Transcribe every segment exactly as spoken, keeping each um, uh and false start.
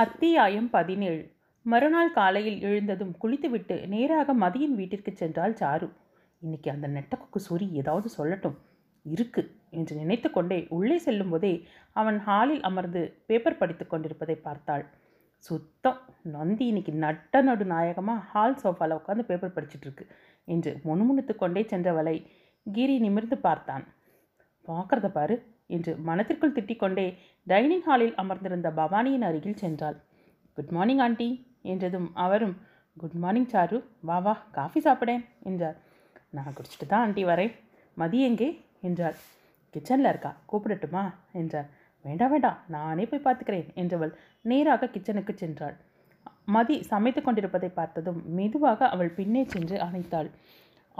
அத்தியாயம் பதினேழு. மறுநாள் காலையில் எழுந்ததும் குளித்துவிட்டு நேராக மதியின் வீட்டிற்கு சென்றாள் சாரு. இன்னைக்கு அந்த நெட்டக்குக்கு சூரி ஏதாவது சொல்லட்டும் இருக்கு என்று நினைத்து கொண்டே உள்ளே செல்லும் போதே அவன் ஹாலில் அமர்ந்து பேப்பர் படித்து கொண்டிருப்பதை பார்த்தாள். சுத்தம் நந்தி இன்னைக்கு நட்ட நடு நாயகமாக ஹால் சோஃபாவில் உட்காந்து பேப்பர் படிச்சுட்ருக்கு என்று முணுமுணுத்து கொண்டே சென்றவளை கிரி நிமிர்ந்து பார்த்தான். பார்க்கறத பாரு என்று மனத்திற்குள் திட்டிக்கொண்டே டைனிங் ஹாலில் அமர்ந்திருந்த பவானியின் அருகில் சென்றாள். குட் மார்னிங் ஆண்டி என்றதும் அவரும் குட் மார்னிங் சாரு, வா வா காஃபி சாப்பிடேன் என்றார். நான் குடிச்சிட்டு தான் ஆண்டி வரேன். மதி எங்கே என்றாள். கிச்சனில் இருக்கா, கூப்பிடட்டுமா என்றார். வேண்டாம் வேண்டாம், நானே போய் பார்த்துக்கிறேன் என்றவள் நேராக கிச்சனுக்கு சென்றாள். மதி சமைத்து கொண்டிருப்பதை பார்த்ததும் மெதுவாக அவள் பின்னே சென்று அணைத்தாள்.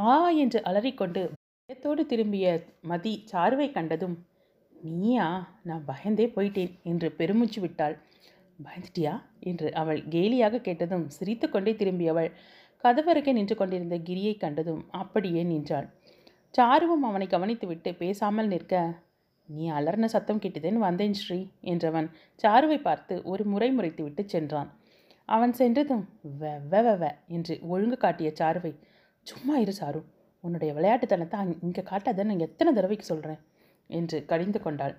ஆ என்று அலறிக்கொண்டு பயத்தோடு திரும்பிய மதி சாருவை கண்டதும் நீயா, நான் பயந்தே போயிட்டேன் என்று பெருமூச்சு விட்டாள். பயந்துட்டியா என்று அவள் கேலியாக கேட்டதும் சிரித்து கொண்டே திரும்பியவள் கதவருகே நின்று கொண்டிருந்த கிரியை கண்டதும் அப்படியே நின்றாள். சாருவும் அவனை கவனித்துவிட்டு பேசாமல் நிற்க, நீ அலர்ன சத்தம் கேட்டதேன்னு வந்தேன் ஸ்ரீ என்றவன் சாருவை பார்த்து ஒரு முறை முறைத்து விட்டு சென்றான். அவன் சென்றதும் வெவ வெவ என்று ஒழுங்கு காட்டிய சாருவை, சும்மா இரு சாரு, உன்னுடைய விளையாட்டுத்தனத்தை அங் இங்கே காட்டாத, நான் எத்தனை தடவைக்கு சொல்கிறேன் என்று கடிந்து கொண்டாள்.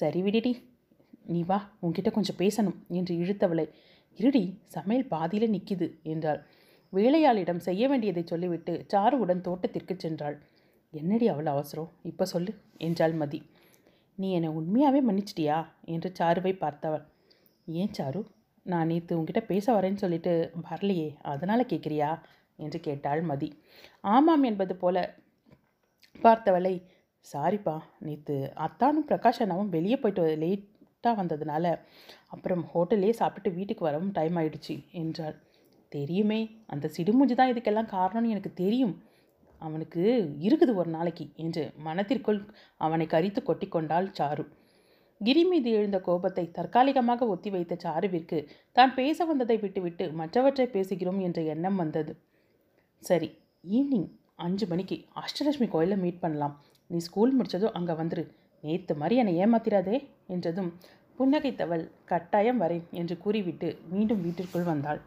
சரி விடிடி, நீ வா, உன்கிட்ட கொஞ்சம் பேசணும் என்று இழுத்தவளை, இருடி சமையல் பாதியில் நிற்கிது என்றாள். வேலையாளிடம் செய்ய வேண்டியதை சொல்லிவிட்டு சாருவுடன் தோட்டத்திற்கு சென்றாள். என்னடி அவள் அவசரம், இப்போ சொல்லு என்றாள் மதி. நீ என்னை உண்மையாகவே மன்னிச்சிட்டியா என்று சாருவை பார்த்தவள். ஏன் சாரு, நான் நேற்று உங்ககிட்ட பேச வரேன்னு சொல்லிட்டு வரலையே, அதனால் கேட்குறியா என்று கேட்டாள் மதி. ஆமாம் என்பது போல பார்த்தவளை, சாரிப்பா, நேற்று அத்தானும் பிரகாஷ் அண்ணாவும் வெளியே போய்ட்டு லேட்டாக வந்ததுனால அப்புறம் ஹோட்டல்லே சாப்பிட்டு வீட்டுக்கு வரவும் டைம் ஆயிடுச்சு என்றாள். தெரியுமே, அந்த சிடுமூஞ்சி தான் இதுக்கெல்லாம் காரணம்னு எனக்கு தெரியும், அவனுக்கு இருக்குது ஒரு நாளைக்கு என்று மனத்திற்குள் அவனை கரித்து கொட்டி கொண்டாள் சாரு. கிரி மீது எழுந்த கோபத்தை தற்காலிகமாக ஒத்தி வைத்த சாருவிற்கு தான் பேச வந்ததை விட்டுவிட்டு மற்றவற்றை பேசுகிறோம் என்ற எண்ணம் வந்தது. சரி, ஈவினிங் அஞ்சு மணிக்கு அஷ்டலட்சுமி கோயிலில் மீட் பண்ணலாம், நீ ஸ்கூல் முடித்ததும் அங்கே வந்துரு, நேற்று மாதிரி என்னை ஏமாத்திராதே என்றதும் புன்னகைத்தவள் கட்டாயம் வரேன் என்று கூறிவிட்டு மீண்டும் வீட்டிற்குள் வந்தாள்.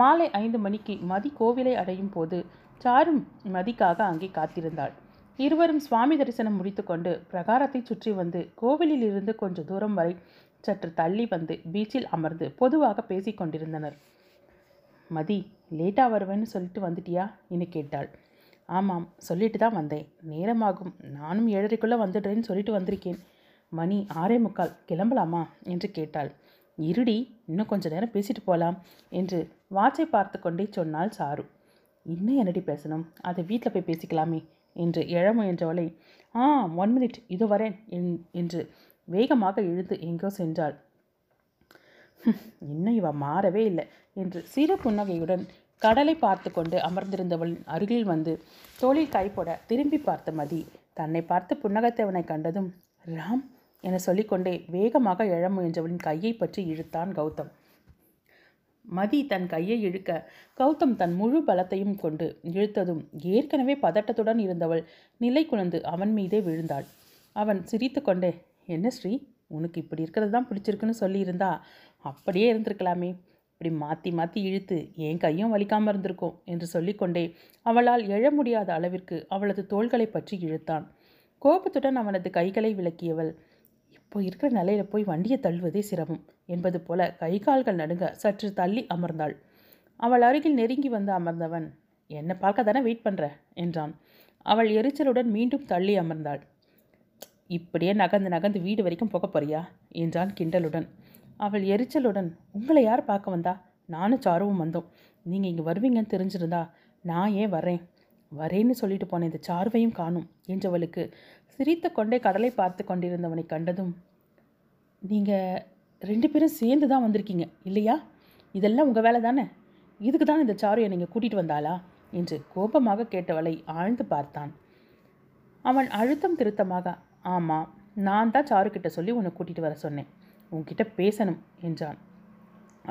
மாலை ஐந்து மணிக்கு மதி கோவிலை அடையும் போது சாரும் மதிக்காக அங்கே காத்திருந்தாள். இருவரும் சுவாமி தரிசனம் முடித்து கொண்டு பிரகாரத்தை சுற்றி வந்து கோவிலில் இருந்து கொஞ்சம் தூரம் வரை சற்று தள்ளி வந்து பீச்சில் அமர்ந்து பொதுவாக பேசி கொண்டிருந்தனர். மதி, லேட்டாக வருவேன்னு சொல்லிட்டு வந்துட்டியா என்று கேட்டாள். ஆமாம், சொல்லிட்டு தான் வந்தேன், நேரமாகும், நானும் ஏழரைக்குள்ளே வந்துடுறேன்னு சொல்லிட்டு வந்திருக்கேன், மணி ஆறே முக்கால், கிளம்பலாமா என்று கேட்டாள். இருடி, இன்னும் கொஞ்சம் நேரம் பேசிட்டு போகலாம் என்று வாட்சை பார்த்து கொண்டே சொன்னாள் சாரு. இன்னும் என்னடி பேசணும், அதை வீட்டில் போய் பேசிக்கலாமே என்று எழ முயன்றவளை, ஆ ஒன் மினிட் இதோ வரேன் என்று வேகமாக எழுந்து எங்கோ சென்றாள். இன்னும் இவ மாறவே இல்லை என்று சிறு புன்னகையுடன் கடலை பார்த்து கொண்டு அமர்ந்திருந்தவளின் அருகில் வந்து தோளில் கைப்போட திரும்பி பார்த்த மதி தன்னை பார்த்து புன்னகைத்தவனை கண்டதும் ராம் என சொல்லிக்கொண்டே வேகமாக எழ முயன்றவளின் கையை பற்றி இழுத்தான் கௌதம். மதி தன் கையை இழுக்க கௌதம் தன் முழு பலத்தையும் கொண்டு இழுத்ததும் ஏற்கனவே பதட்டத்துடன் இருந்தவள் நிலை குழந்து அவன் மீதே விழுந்தாள். அவன் சிரித்து கொண்டே, என்ன ஸ்ரீ, உனக்கு இப்படி இருக்கிறது தான் பிடிச்சிருக்குன்னு சொல்லியிருந்தா அப்படியே இருந்திருக்கலாமே, இப்படி மாற்றி மாற்றி இழுத்து என் கையும் வலிக்காமல் இருந்திருக்கும் என்று சொல்லிக்கொண்டே அவளால் எழ முடியாத அளவிற்கு அவளது தோள்களை பற்றி இழுத்தான். கோபத்துடன் அவனது கைகளை விளக்கியவள், இப்போ இருக்கிற நிலையில போய் வண்டியை தள்ளுவதே சிரமம் என்பது போல கை கால்கள் நடுங்க சற்று தள்ளி அமர்ந்தாள். அவள் அருகில் நெருங்கி வந்து அமர்ந்தவன், என்னை பார்க்க தானே வெயிட் பண்ணுற என்றான். அவள் எரிச்சலுடன் மீண்டும் தள்ளி அமர்ந்தாள். இப்படியே நகர்ந்து நகர்ந்து வீடு வரைக்கும் போக போறியா என்றான் கிண்டலுடன். அவள் எரிச்சலுடன், உங்களை யார் பார்க்க வந்தா, நானும் சாருவும் வந்தோம், நீங்கள் இங்கே வருவீங்கன்னு தெரிஞ்சிருந்தா நான் ஏன் வரேன் வரேன்னு சொல்லிட்டு போனேன், இந்த சாருவையும் காணும் என்றவளுக்கு சிரித்து கொண்டே கடலை பார்த்து கொண்டிருந்தவனை கண்டதும், நீங்கள் ரெண்டு பேரும் சேர்ந்து தான் வந்திருக்கீங்க இல்லையா, இதெல்லாம் உங்கள் வேலை தானே, இதுக்கு தான் இந்த சாருவை நீங்கள் கூட்டிகிட்டு வந்தாளா என்று கோபமாக கேட்டவளை ஆழ்ந்து பார்த்தான். அவன் அழுத்தம் திருத்தமாக, ஆமாம், நான் தான் சாருக்கிட்ட சொல்லி உன்னை கூட்டிகிட்டு வர சொன்னேன், உன்கிட்ட பேசணும் என்றான்.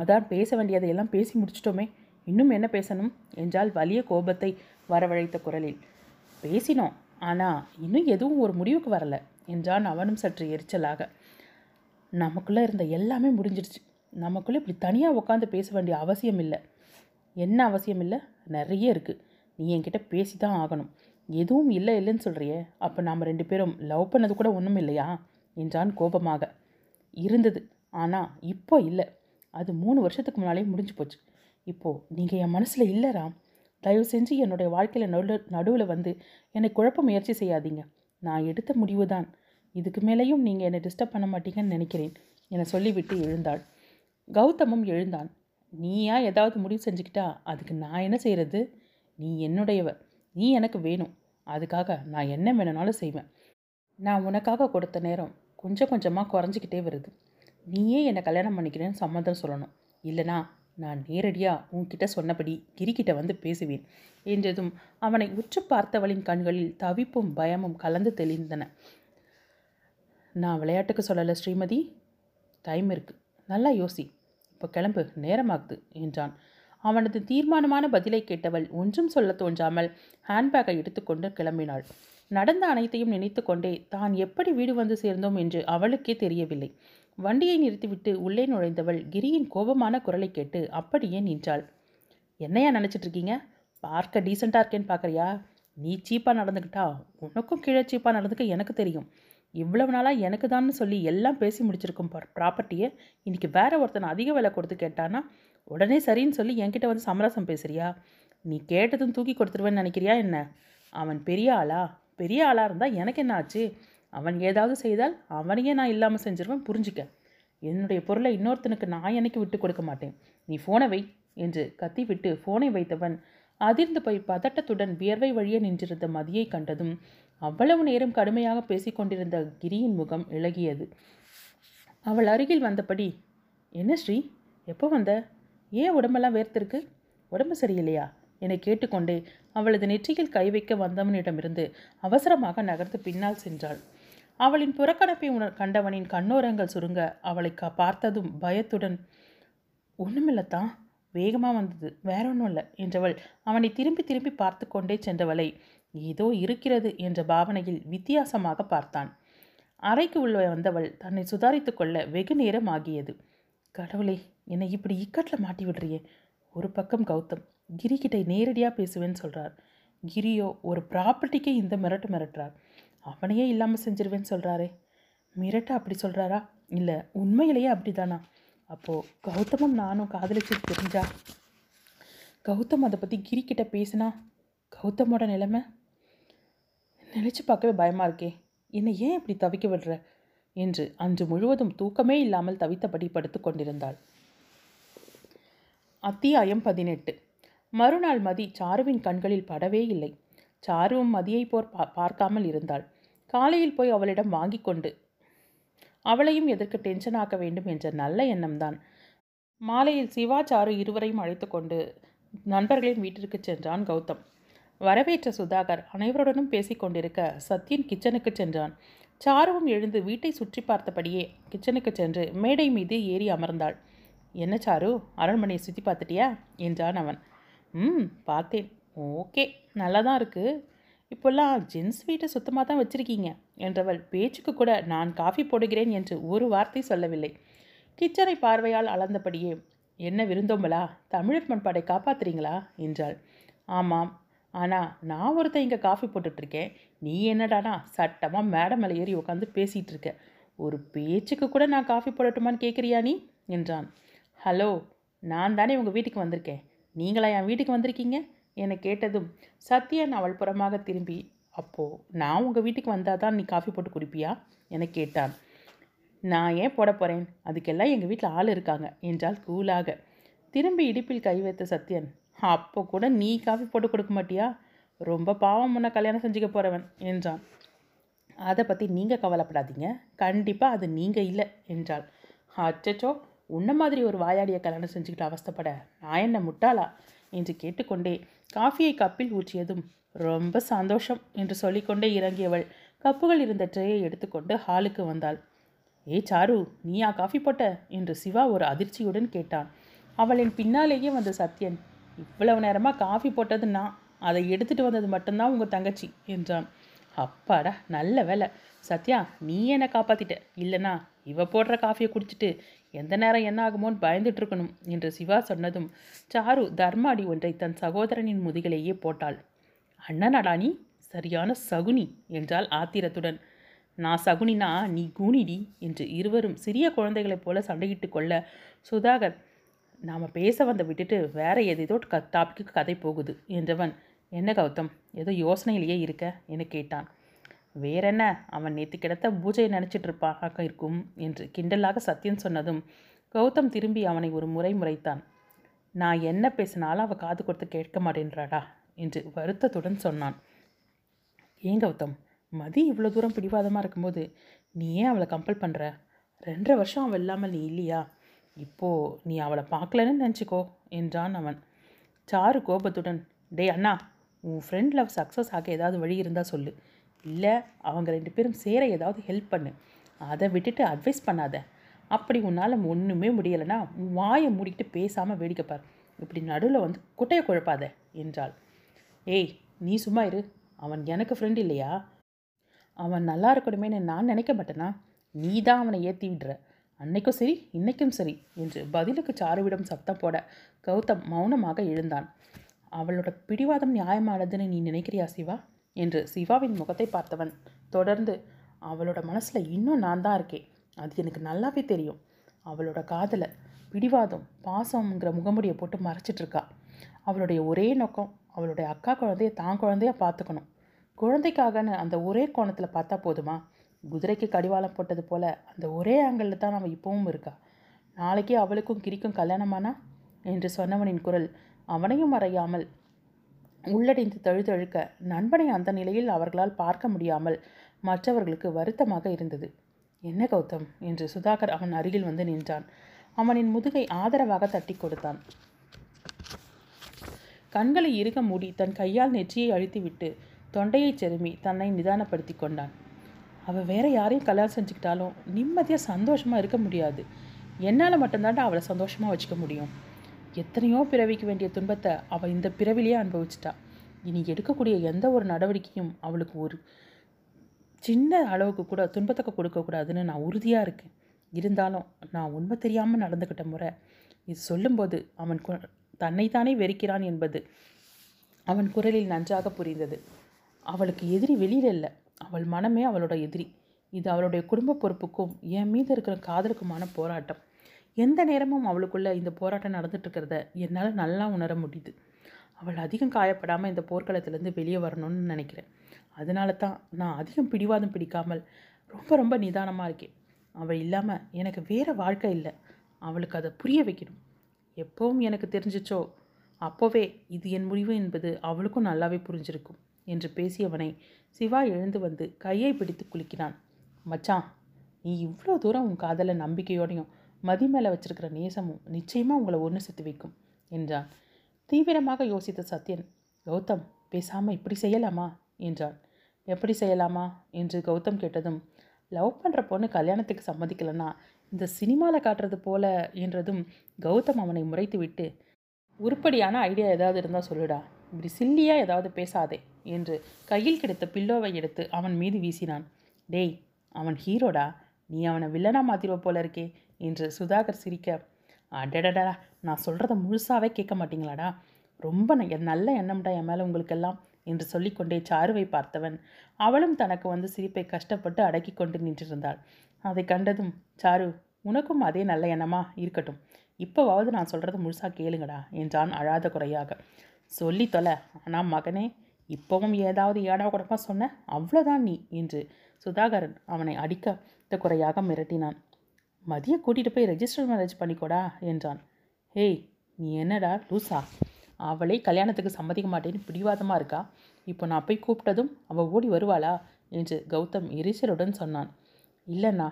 அதான் பேச வேண்டியதையெல்லாம் பேசி முடிச்சிட்டோமே, இன்னும் என்ன பேசணும் என்றால் வலிய கோபத்தை வரவழைத்த குரலில். பேசினோம், ஆனால் இன்னும் எதுவும் ஒரு முடிவுக்கு வரலை என்றான் அவனும் சற்று எரிச்சலாக. நமக்குள்ளே இருந்த எல்லாமே முடிஞ்சிடுச்சு, நமக்குள்ளே இப்படி தனியாக உட்காந்து பேச வேண்டிய அவசியம் இல்லை. என்ன அவசியம் இல்லை, நிறைய இருக்குது. நீ என்கிட்ட பேசி தான் ஆகணும். எதுவும் இல்லை இல்லைன்னு சொல்கிறியே, அப்போ நாம் ரெண்டு பேரும் லவ் பண்ணது கூட ஒன்றும் இல்லையா என்றான் கோபமாக. இருந்தது, ஆனால் இப்போ இல்லை. அது மூணு வருஷத்துக்கு முன்னாலே முடிஞ்சு போச்சு. இப்போது நீங்கள் என் மனசில் இல்லை ராம். தயவு செஞ்சு என்னுடைய வாழ்க்கையில் நடு நடுவில் வந்து என்னை குழப்ப முயற்சி செய்யாதீங்க. நான் எடுத்த முடிவு தான். இதுக்கு மேலேயும் நீங்கள் என்னை டிஸ்டர்ப் பண்ண மாட்டீங்கன்னு நினைக்கிறேன் என சொல்லிவிட்டு எழுந்தாள். கௌதமும் எழுந்தான். நீயா ஏதாவது முடிவு செஞ்சுக்கிட்டா அதுக்கு நான் என்ன செய்கிறது? நீ என்னுடையவ, நீ எனக்கு வேணும். அதுக்காக நான் என்ன வேணும்னாலும் செய்வேன். நான் உனக்காக கொடுத்த நேரம் கொஞ்சம் கொஞ்சமாக குறைஞ்சிக்கிட்டே வருது. நீயே என்னை கல்யாணம் பண்ணிக்கிறேன்னு சம்மதம் சொல்லணும். இல்லைனா நான் நேரடியாக உன்கிட்ட சொன்னபடி கிரிக்கிட்ட வந்து பேசுவேன் என்றதும் அவனை உற்று பார்த்தவளின் கண்களில் தவிப்பும் பயமும் கலந்து தெளிந்தன. நான் விளையாட்டுக்கு சொல்லலை ஸ்ரீமதி. டைம் இருக்குது, நல்லா யோசி. இப்போ கிளம்பு, நேரமாகுது என்றான். அவனது தீர்மானமான பதிலை கேட்டவள் ஒன்றும் சொல்ல தோன்றாமல் ஹேண்ட்பேக்கை எடுத்துக்கொண்டு கிளம்பினாள். நடந்த அனைத்தையும் நினைத்து கொண்டே தான் எப்படி வீடு வந்து சேர்ந்தோம் என்று அவளுக்கே தெரியவில்லை. வண்டியை நிறுத்திவிட்டு உள்ளே நுழைந்தவள் கிரியின் கோபமான குரலை கேட்டு அப்படியே நின்றாள். என்னையா நினச்சிட்ருக்கீங்க? பார்க்க டீசெண்டாக இருக்கேன்னு பார்க்குறியா? நீ சீப்பாக நடந்துக்கிட்டா உனக்கும் கீழே சீப்பாக நடந்துக்க எனக்கு தெரியும். இவ்வளவு நாளாக எனக்கு தான்னு சொல்லி எல்லாம் பேசி முடிச்சிருக்கும் ப்ராப்பர்ட்டியை இன்றைக்கி வேறு ஒருத்தனை அதிக விலை கொடுத்து கேட்டானா உடனே சரின்னு சொல்லி என்கிட்ட வந்து சமரசம் பேசுறியா? நீ கேட்டதும் தூக்கி கொடுத்துருவேன்னு நினைக்கிறியா என்ன? அவன் பெரிய ஆளா? பெரிய ஆளாக இருந்தால் எனக்கு என்ன ஆச்சு? அவன் ஏதாவது செய்தால் அவனையே நான் இல்லாமல் செஞ்சிருவேன், புரிஞ்சிக்க. என்னுடைய பொருளை இன்னொருத்தனுக்கு நான் எனக்கு விட்டு கொடுக்க மாட்டேன். நீ ஃபோனை வை என்று கத்திவிட்டு ஃபோனை வைத்தவன் அதிர்ந்து போய் பதட்டத்துடன் வியர்வை வழியே நின்றிருந்த மதியை கண்டதும் அவ்வளவு நேரம் கடுமையாக பேசி கொண்டிருந்த கிரியின் முகம் இளகியது. அவள் அருகில் வந்தபடி, என்ன ஸ்ரீ, எப்போ வந்த? ஏன் உடம்பெல்லாம் வேர்த்திருக்கு? உடம்பு சரியில்லையா என கேட்டுக்கொண்டே அவளது நெற்றியில் கை வைக்க வந்தவனிடமிருந்து அவசரமாக நகர்ந்து பின்னால் சென்றாள். அவளின் புறக்கணப்பை உணர் கண்டவனின் கண்ணோரங்கள் சுருங்க அவளை க பார்த்ததும் பயத்துடன், ஒன்றுமில்லத்தான், வேகமாக வந்தது, வேற ஒன்றும் இல்லை என்றவள் அவனை திரும்பி திரும்பி பார்த்து கொண்டே சென்றவளை ஏதோ இருக்கிறது என்ற பாவனையில் வித்தியாசமாக பார்த்தான். அறைக்கு உள்ளே வந்தவள் தன்னை சுதாரித்து கொள்ள வெகு நேரம் ஆகியது. கடவுளே, என்னை இப்படி இக்கட்டில் மாட்டி விடுறியே. ஒரு பக்கம் கௌதம் கிரிக்கிட்ட நேரடியாக பேசுவேன்னு சொல்கிறார். கிரியோ ஒரு ப்ராப்பர்ட்டிக்கே இந்த மிரட்டு மிரட்டுறார். அவனையே இல்லாமல் செஞ்சிருவேன்னு சொல்கிறாரே. மிரட்ட அப்படி சொல்கிறாரா, இல்லை உண்மையிலேயே அப்படி தானா? அப்போது கௌதமும் நானும் காதலிச்சு தெரிஞ்சா, கௌதம் அதை பற்றி கிரிக்கிட்ட பேசினா, கௌதமோட நிலைமை நினச்சி பார்க்கவே பயமாக இருக்கே. என்னை ஏன் இப்படி தவிக்க விடுற என்று அன்று முழுவதும் தூக்கமே இல்லாமல் தவித்தபடி படுத்து கொண்டிருந்தாள். அத்தியாயம் பதினெட்டு. மறுநாள் மதி சாருவின் கண்களில் படவே இல்லை. சாருவும் மதியை போர் பா பார்க்காமல் இருந்தாள். காலையில் போய் அவளிடம் வாங்கி கொண்டு அவளையும் எதற்கு டென்ஷன் ஆக்க வேண்டும் என்ற நல்ல எண்ணம்தான். மாலையில் சிவா சாரு இருவரையும் அழைத்து கொண்டு நண்பர்களின் வீட்டிற்கு சென்றான் கௌதம். வரவேற்ற சுதாகர் அனைவருடனும் பேசி கொண்டிருக்க சத்யன் கிச்சனுக்கு சென்றான். சாருவும் எழுந்து வீட்டை சுற்றி பார்த்தபடியே கிச்சனுக்கு சென்று மேடை மீது ஏறி அமர்ந்தாள். என்ன சாரு, அரண்மனையை சுற்றி பார்த்துட்டியா என்றான் அவன். ம், பார்த்தேன். ஓகே, நல்லா தான் இருக்குது. இப்போல்லாம் ஜென்ஸ் வீட்டை சுத்தமாக தான் வச்சுருக்கீங்க என்றவள் பேச்சுக்கு கூட நான் காஃபி போடுகிறேன் என்று ஒரு வார்த்தை சொல்லவில்லை. கிச்சனை பார்வையால் அளந்தபடியே, என்ன விருந்தோம்பலா, தமிழர் பண்பாடை காப்பாற்றுறீங்களா என்றாள். ஆமாம், ஆனால் நான் ஒருத்தன் இங்கே காஃபி போட்டுட்ருக்கேன். நீ என்னடானா சட்டமாக மேடம் மேலே ஏறி உட்காந்து பேசிகிட்ருக்க. ஒரு பேச்சுக்கு கூட நான் காஃபி போடட்டுமான்னு கேட்குறியா நீ என்றான். ஹலோ, நான் தானே உங்கள் வீட்டுக்கு வந்திருக்கேன், நீங்களா என் வீட்டுக்கு வந்திருக்கீங்க என கேட்டதும் சத்யன் அவள் புறமாக திரும்பி, அப்போது நான் உங்கள் வீட்டுக்கு வந்தால் தான் நீ காஃபி போட்டு குடிப்பியா என கேட்டான். நான் ஏன் போட போகிறேன், அதுக்கெல்லாம் எங்கள் வீட்டில் ஆள் இருக்காங்க என்றால் கூலாக. திரும்பி இடுப்பில் கை வைத்த சத்யன், அப்போ கூட நீ காஃபி போட்டு கொடுக்க மாட்டியா? ரொம்ப பாவம், முன்ன கல்யாணம் செஞ்சுக்க போகிறவன் என்றான். அதை பற்றி நீங்கள் கவலைப்படாதீங்க, கண்டிப்பாக அது நீங்கள் இல்லை என்றாள். அச்சச்சோ, உன்ன மாதிரி ஒரு வாயாடியை கல்யாணம் செஞ்சுக்கிட்டு அவஸ்தப்பட நான் என்ன முட்டாளா என்று கேட்டுக்கொண்டே காஃபியை கப்பில் ஊற்றியதும் ரொம்ப சந்தோஷம் என்று சொல்லிக்கொண்டே இறங்கியவள் கப்புகள் இருந்த ட்ரேயை எடுத்துக்கொண்டு ஹாலுக்கு வந்தாள். ஏ சாரு, நீயா காஃபி போட்ட என்று சிவா ஒரு அதிர்ச்சியுடன் கேட்டான். அவளின் பின்னாலேயே வந்த சத்யன், இவ்வளவு நேரமாக காஃபி போட்டது நான், அதை எடுத்துகிட்டு வந்தது மட்டும்தான் உங்கள் தங்கச்சி என்றான். அப்பாடா, நல்ல வேலை சத்யா, நீ என்னை காப்பாற்றிட்ட. இல்லைனா இவ போடுற காஃபியை குடிச்சிட்டு எந்த நேரம் என்ன ஆகுமோன்னு பயந்துட்டு இருக்கணும் என்று சிவா சொன்னதும் சாரு தர்மாடி ஒன்றை தன் சகோதரனின் முதுகிலேயே போட்டாள். அண்ணன் அடானி சரியான சகுனி என்றால் ஆத்திரத்துடன். நான் சகுனினா நீ கூனிடி என்று இருவரும் சிறிய குழந்தைகளைப் போல சண்டையிட்டு கொள்ள சுதாகர் நாம் பேச வந்த விட்டுட்டு வேற எதேதோ க டாபிக்கு கதை போகுது என்றவன் என்ன கௌதம் ஏதோ யோசனையிலேயே இருக்க என கேட்டான். வேறென்ன அவன் நேற்று கிடத்த பூஜையை நினச்சிட்டு இருப்பாக இருக்கும் என்று கிண்டலாக சத்யன் சொன்னதும் கௌதம் திரும்பி அவனை ஒரு முறை முறைத்தான். நான் என்ன பேசினாலும் அவள் காது கொடுத்து கேட்க மாட்டேன்றாடா என்று வருத்தத்துடன் சொன்னான். ஏன் கௌதம் மதி இவ்வளோ தூரம் பிடிவாதமாக இருக்கும்போது நீ ஏன் அவளை கம்பல் பண்ணுற? ரெண்டரை வருஷம் அவள் இல்லாமல் நீ இல்லையா? இப்போது நீ அவளை பார்க்கலன்னு நினச்சிக்கோ என்றான் அவன். சாரு கோபத்துடன் டே அண்ணா உன் ஃப்ரெண்ட் லவ் சக்ஸஸ் ஆக ஏதாவது வழி இருந்தால் சொல்லு, இல்லை அவங்க ரெண்டு பேரும் சேர ஏதாவது ஹெல்ப் பண்ணு, அதை விட்டுட்டு அட்வைஸ் பண்ணாத. அப்படி உன்னால் ஒன்றுமே முடியலைன்னா உன் வாயை மூடிக்கிட்டு பேசாமல் வேடிக்கைப்பார், இப்படி நடுவில் வந்து குட்டையை குழப்பாத என்றாள். ஏய் நீ சும்மா இரு, அவன் எனக்கு ஃப்ரெண்ட் இல்லையா? அவன் நல்லா இருக்கணுமேனு நான் நினைக்க மாட்டேனா? நீ தான் அவனை ஏற்றி விடுற, அன்னைக்கும் சரி இன்றைக்கும் சரி என்று பதிலுக்கு சாருவிடம் சத்தம் போட கௌதம் மௌனமாக எழுந்தான். அவளோட பிடிவாதம் நியாயமானதுன்னு நீ நினைக்கிறியா சிவா என்று சிவாவின் முகத்தை பார்த்தவன் தொடர்ந்து அவளோட மனசில் இன்னும் நான் தான் இருக்கேன், அது எனக்கு நல்லாவே தெரியும். அவளோட காதலை பிடிவாதம் பாசம்ங்கிற முகமுடியை போட்டு மறைச்சிட்ருக்கா. அவளுடைய ஒரே நோக்கம் அவளுடைய அக்கா குழந்தைய தான் குழந்தைய பார்த்துக்கணும். குழந்தைக்காகன்னு அந்த ஒரே கோணத்தில் பார்த்தா போதுமா? குதிரைக்கு கடிவாளம் போட்டது போல் அந்த ஒரே ஆங்கிளில் தான் அவன் இப்போவும் இருக்கா. நாளைக்கே அவளுக்கும் கிரிக்கும் கல்யாணமானா என்று சொன்னவனின் குரல் அவனையும் அறையாமல் உள்ளடைந்து தழுதழுக்க நண்பனை அந்த நிலையில் அவர்களால் பார்க்க முடியாமல் மற்றவர்களுக்கு வருத்தமாக இருந்தது. என்ன கௌதம் என்று சுதாகர் அவன் அருகில் வந்து நின்றான். அவனின் முதுகை ஆதரவாக தட்டி கொடுத்தான். கண்களை இறுக மூடி தன் கையால் நெற்றியை அழுத்திவிட்டு தொண்டையை செருமி தன்னை நிதானப்படுத்தி கொண்டான். அவள் வேற யாரையும் கல்யாணம் செஞ்சுக்கிட்டாலும் நிம்மதியாக சந்தோஷமாக இருக்க முடியாது. என்னால் மட்டும்தாண்டா அவளை சந்தோஷமாக வச்சுக்க முடியும். எத்தனையோ பிறவிக்க வேண்டிய துன்பத்தை அவள் இந்த பிறவிலேயே அனுபவிச்சிட்டா. இனி எடுக்கக்கூடிய எந்த ஒரு நடவடிக்கையும் அவளுக்கு ஒரு சின்ன அளவுக்கு கூட துன்பத்தை கொடுக்கக்கூடாதுன்னு நான் உறுதியாக இருக்கேன். இருந்தாலும் நான் உண்மை தெரியாமல் நடந்துக்கிட்ட முறை இது சொல்லும்போது அவன் கு தன்னைத்தானே வெறுக்கிறான் என்பது அவன் குரலில் நன்றாக புரிந்தது. அவளுக்கு எதிரி வெளியில் இல்லை, அவள் மனமே அவளோட எதிரி. இது அவளுடைய குடும்ப பொறுப்புக்கும் என் மீது இருக்கிற காதலுக்குமான போராட்டம். எந்த நேரமும் அவளுக்குள்ளே இந்த போராட்டம் நடந்துட்டுருக்கிறத என்னால் நல்லா உணர முடியுது. அவள் அதிகம் காயப்படாமல் இந்த போர்க்களத்துலேருந்து வெளியே வரணும்னு நினைக்கிறேன். அதனால தான் நான் அதிகம் பிடிவாதம் பிடிக்காமல் ரொம்ப ரொம்ப நிதானமாக இருக்கேன். அவள் இல்லாமல் எனக்கு வேறு வாழ்க்கை இல்லை. அவளுக்கு அதை புரிய வைக்கணும். எப்போவும் எனக்கு தெரிஞ்சிச்சோ அப்போவே இது என் முடிவு என்பது அவளுக்கும் நல்லாவே புரிஞ்சிருக்கும் என்று பேசியவனை சிவா எழுந்து வந்து கையை பிடித்து குலுக்கினான். மச்சான் நீ இவ்வளோ தூரம் உன் காதலை நம்பிக்கையோடையும் மதி மேலே வச்சிருக்கிற நேசமும் நிச்சயமாக உங்களை ஒன்று சேர்த்து வைக்கும் என்றான். தீவிரமாக யோசித்த சத்யன் கௌதம் பேசாமல் இப்படி செய்யலாமா என்றான். எப்படி செய்யலாமா என்று கௌதம் கேட்டதும் லவ் பண்ணுற பொண்ணு கல்யாணத்துக்கு சம்மதிக்கலைன்னா இந்த சினிமாவில் காட்டுறது போல என்றதும் கௌதம் அவனை முறைத்து விட்டு உருப்படியான ஐடியா ஏதாவது இருந்தால் சொல்லுடா, இப்படி சில்லியாக ஏதாவது பேசாதே என்று கையில் கிடைத்த பில்லோவை எடுத்து அவன் மீது வீசினான். டேய் அவன் ஹீரோடா, நீ அவனை வில்லனா மாத்திடுவ போல இருக்கே என்று சுதாகர் சிரிக்க அடடடா நான் சொல்கிறத முழுசாகவே கேட்க மாட்டீங்களாடா, ரொம்ப நல்ல எண்ணம்டா என் மேலே உங்களுக்கெல்லாம் என்று சொல்லிக்கொண்டே சாருவை பார்த்தவன் அவளும் தனக்கு வந்து சிரிப்பை கஷ்டப்பட்டு அடக்கி கொண்டு நின்றிருந்தாள். அதை கண்டதும் சாரு உனக்கும் அதே நல்ல எண்ணமா இருக்கட்டும், இப்போவாவது நான் சொல்கிறத முழுசாக கேளுங்கடா என்றான் அழாத குறையாக. சொல்லி தொலை, ஆனால் மகனே இப்போவும் ஏதாவது ஏடா குடமாக சொன்ன அவ்வளோதான் நீ என்று சுதாகரன் அவனை அடிக்க குறையாக மிரட்டினான். மதியை கூட்டிகிட்டு போய் ரெஜிஸ்டர் மேரேஜ் பண்ணிக்கோடா என்றான். ஹேய் நீ என்னடா லூசா, அவளே கல்யாணத்துக்கு சம்மதிக்க மாட்டேன்னு பிடிவாதமாக இருக்கா, இப்போ நான் போய் கூப்பிட்டதும் அவள் ஓடி வருவாளா என்று கௌதம் எரிச்சலுடன் சொன்னான். இல்லைண்ணா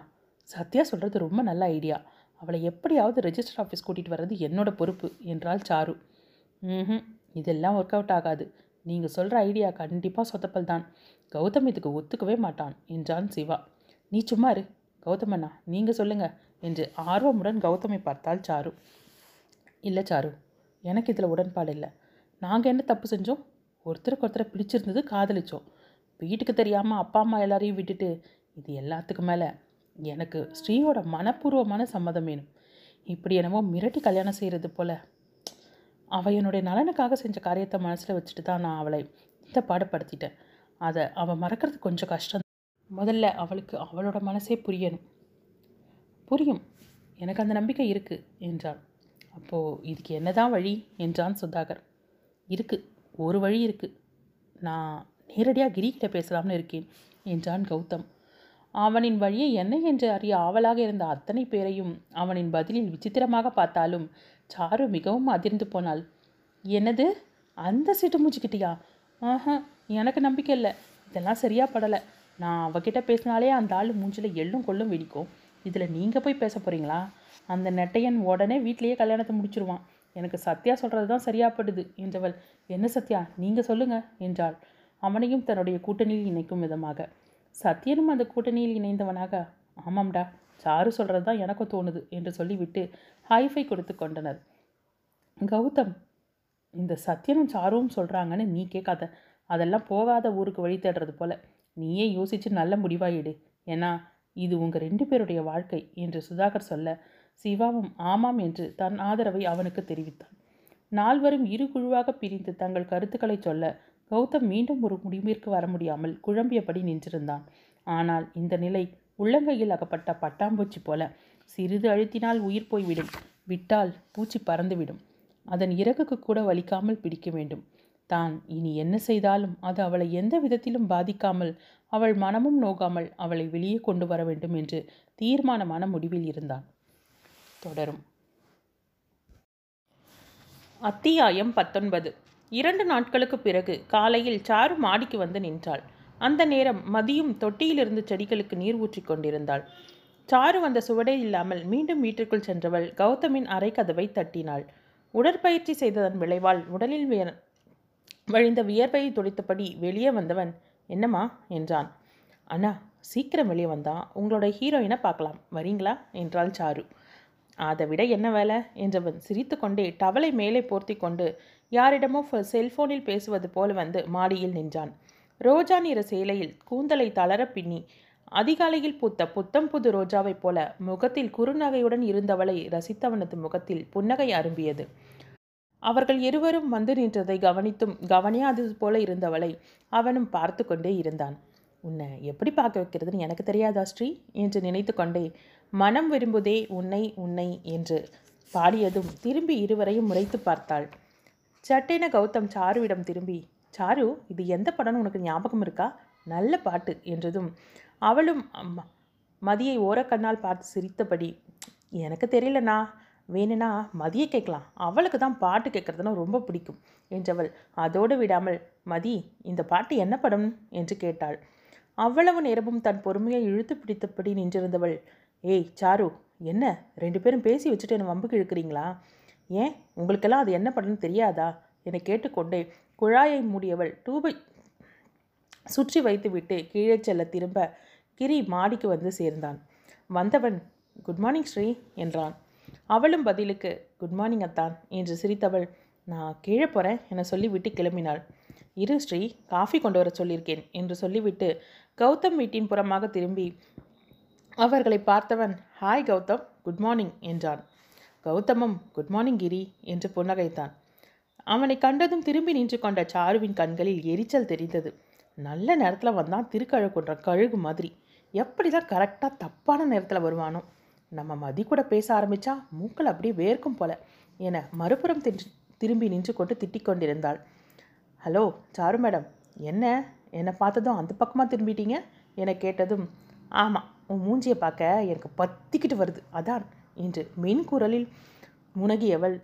சத்யா சொல்கிறது ரொம்ப நல்ல ஐடியா, அவளை எப்படியாவது ரெஜிஸ்டர் ஆஃபீஸ் கூட்டிகிட்டு வர்றது என்னோட பொறுப்பு என்றாள் சாரு. ம் இதெல்லாம் ஒர்க் அவுட் ஆகாது, நீங்கள் சொல்கிற ஐடியா கண்டிப்பாக சொதப்பல் தான், கௌதம் இதுக்கு ஒத்துக்கவே மாட்டான் என்றான் சிவா. நீ சும்மா இரு கௌதமண்ணா, நீங்கள் சொல்லுங்கள் என்று ஆர்வமுடன் கௌதமை பார்த்தால் சாரு. இல்லை சாரு எனக்கு இதில் உடன்பாடு இல்லை, நாங்கள் என்ன தப்பு செஞ்சோம்? ஒருத்தருக்கு ஒருத்தரை பிடிச்சிருந்தது காதலிச்சோம். வீட்டுக்கு தெரியாமல் அப்பா அம்மா எல்லாரையும் விட்டுட்டு இது எல்லாத்துக்கு மேலே எனக்கு ஸ்ரீயோட மனப்பூர்வமான சம்மதம் வேணும். இப்படி என்னவோ மிரட்டி கல்யாணம் செய்கிறது போல். அவள் என்னுடைய நலனுக்காக செஞ்ச காரியத்தை மனசில் வச்சுட்டு தான் நான் அவளை இந்த பாடுபடுத்திட்டேன். அதை அவள் மறக்கிறது கொஞ்சம் கஷ்டம். முதல்ல அவளுக்கு அவளோட மனசே புரியணும். புரியும், எனக்கு அந்த நம்பிக்கை இருக்குது என்றாள். அப்போது இதுக்கு என்ன தான் வழி என்றான் சுதாகர். இருக்குது, ஒரு வழி இருக்குது. நான் நேரடியாக கிரிக்கிட்ட பேசலாம்னு இருக்கேன் என்றான் கௌதம். அவனின் வழியை என்ன என்று அறிய ஆவலாக இருந்த அத்தனை பேரையும் அவனின் பதிலில் விசித்திரமாக பார்த்தாலும் சாரு மிகவும் அதிர்ந்து போனாள். என்னது, அந்த சீட்டு மூச்சுக்கிட்டியா? ஆஹா, எனக்கு நம்பிக்கை இல்லை. இதெல்லாம் சரியாக படலை. நான் அவகிட்ட பேசினாலே அந்த ஆள் மூஞ்சில் எள்ளும் கொள்ளும் வெடிக்கும். இதில் நீங்கள் போய் பேச போகிறீங்களா? அந்த நெட்டையன் உடனே வீட்லேயே கல்யாணத்தை முடிச்சிருவான். எனக்கு சத்யா சொல்கிறது தான் சரியாகப்படுது என்றவள், என்ன சத்யா, நீங்கள் சொல்லுங்கள் என்றாள், அவனையும் தன்னுடைய கூட்டணியில் இணைக்கும் விதமாக. சத்யனும் அந்த கூட்டணியில் இணைந்தவனாக, ஆமாம்டா, சாரு சொல்கிறது தான் எனக்கும் தோணுது என்று சொல்லிவிட்டு ஹைஃபை கொடுத்து கொண்டனர். கௌதம், இந்த சத்யனும் சாரும் சொல்கிறாங்கன்னு நீ கேட்காத. அதெல்லாம் போகாத ஊருக்கு வழி தேடுறது போல். நீயே யோசித்து நல்ல முடிவாயிடு, ஏன்னா இது உங்கள் ரெண்டு பேருடைய வாழ்க்கை என்று சுதாகர் சொல்ல, சிவாவும் ஆமாம் என்று தன் ஆதரவை அவனுக்கு தெரிவித்தான். நால்வரும் இரு குழுவாக பிரிந்து தங்கள் கருத்துக்களை சொல்ல கௌதம் மீண்டும் ஒரு முடிவிற்கு வர முடியாமல் குழம்பியபடி நின்றிருந்தான். ஆனால் இந்த நிலை உள்ளங்கையில் அகப்பட்ட பட்டாம்பூச்சி போல சிறிது அழுத்தினால் உயிர் போய்விடும், விட்டால் பூச்சி பறந்துவிடும். அதன் இறகுக்கு கூட வலிக்காமல் பிடிக்க வேண்டும். தான் இனி என்ன செய்தாலும் அது அவளை எந்த விதத்திலும் பாதிக்காமல், அவள் மனமும் நோகாமல் அவளை வெளியே கொண்டு வர வேண்டும் என்று தீர்மானமான முடிவில் இருந்தான். தொடரும். அத்தியாயம் பத்தொன்பது. இரண்டு நாட்களுக்கு பிறகு காலையில் சாரு மாடிக்கு வந்து நின்றாள். அந்த நேரம் மதியும் தொட்டியிலிருந்து செடிகளுக்கு நீர் ஊற்றி கொண்டிருந்தாள். சாரு வந்த சுவடே இல்லாமல் மீண்டும் வீட்டிற்குள் சென்றவள் கௌதமின் அரை கதவை தட்டினாள். உடற்பயிற்சி செய்ததன் விளைவால் உடலில் விய வழிந்த வியர்வையை துடைத்தபடி வெளியே வந்தவன், என்னம்மா என்றான். அண்ணா, சீக்கிரம் வெளியே வந்தான், உங்களோட ஹீரோயினை பார்க்கலாம், வரீங்களா என்றாள் சாரு. அதை விட என்ன வேலை என்றவன் சிரித்து கொண்டே டவலை மேலே போர்த்தி கொண்டு யாரிடமோ செல்போனில் பேசுவது போல் வந்து மாடியில் நின்றான். ரோஜா நிற சேலையில் கூந்தலை தளர பின்னி அதிகாலையில் பூத்த புத்தம் புது ரோஜாவைப் போல முகத்தில் குறுநகையுடன் இருந்தவளை ரசித்தவனது முகத்தில் புன்னகை அரும்பியது. அவர்கள் இருவரும் வந்து நின்றதை கவனித்தும் கவனியாதது போல இருந்தவளை அவனும் பார்த்து கொண்டே இருந்தான். உன்னை எப்படி பார்க்க வைக்கிறதுன்னு எனக்கு தெரியாதா ஸ்ரீ என்று நினைத்து கொண்டே மனம் விரும்புதே உன்னை உன்னை என்று பாடியதும் திரும்பி இருவரையும் முறைத்து பார்த்தாள். சட்டென கௌதம் சாருவிடம் திரும்பி, சாரு, இது எந்த படம்னு உனக்கு ஞாபகம் இருக்கா? நல்ல பாட்டு என்றதும் அவளும் மதியை ஓரக்கண்ணால் பார்த்து சிரித்தபடி, எனக்கு தெரியலண்ணா, வேணும்னா மதியை கேட்கலாம், அவளுக்கு தான் பாட்டு கேட்குறதுனா ரொம்ப பிடிக்கும் என்றவள் அதோடு விடாமல், மதி, இந்த பாட்டு என்ன படம் என்று கேட்டாள். அவ்வளவு நேரமும் தன் பொறுமையை இழுத்து பிடித்தபடி நின்றிருந்தவள், ஏய் சாரு, என்ன ரெண்டு பேரும் பேசி வச்சுட்டு என்னை வம்புக்கு இழுக்கிறீங்களா? ஏன், உங்களுக்கெல்லாம் அது என்ன படம்னு தெரியாதா என கேட்டுக்கொண்டே குழாயை மூடியவள் டூபை சுற்றி வைத்துவிட்டு கீழே செல்ல திரும்ப கிரி மாடிக்கு வந்து சேர்ந்தான். வந்தவன், குட் மார்னிங் ஸ்ரீ என்றான். அவளும் பதிலுக்கு, குட் மார்னிங் அத்தான் என்று சிரித்தவள், நான் கீழே போகிறேன் என சொல்லிவிட்டு கிளம்பினாள். இரு ஸ்ரீ, காஃபி கொண்டு வர சொல்லியிருக்கேன் என்று சொல்லிவிட்டு கௌதம் வீட்டின் புறமாக திரும்பி அவர்களை பார்த்தவன், ஹாய் கௌதம், குட் மார்னிங் என்றான். கௌதமும் குட் மார்னிங் கிரி என்று புன்னகைத்தான். அவனை கண்டதும் திரும்பி நின்று கொண்ட சாருவின் கண்களில் எரிச்சல் தெரிந்தது. நல்ல நேரத்தில் வந்தான், திருக்கழுக்குன்ற கழுகு மாதிரி. எப்படி தான் கரெக்டாக தப்பான நேரத்தில் வருவானோ. நம்ம மதி கூட பேச ஆரம்பித்தா மூக்கள் அப்படியே வேர்க்கும் போல என மறுபுறம் திரும்பி நின்று கொண்டு திட்டிக் கொண்டிருந்தாள். ஹலோ சாரு மேடம், என்ன என்னை பார்த்ததும் அந்த பக்கமாக திரும்பிட்டீங்க என கேட்டதும், ஆமாம், உன் மூஞ்சியை பார்க்க எனக்கு பத்திக்கிட்டு வருது அதான் என்று மென் குரலில் முனகியவள்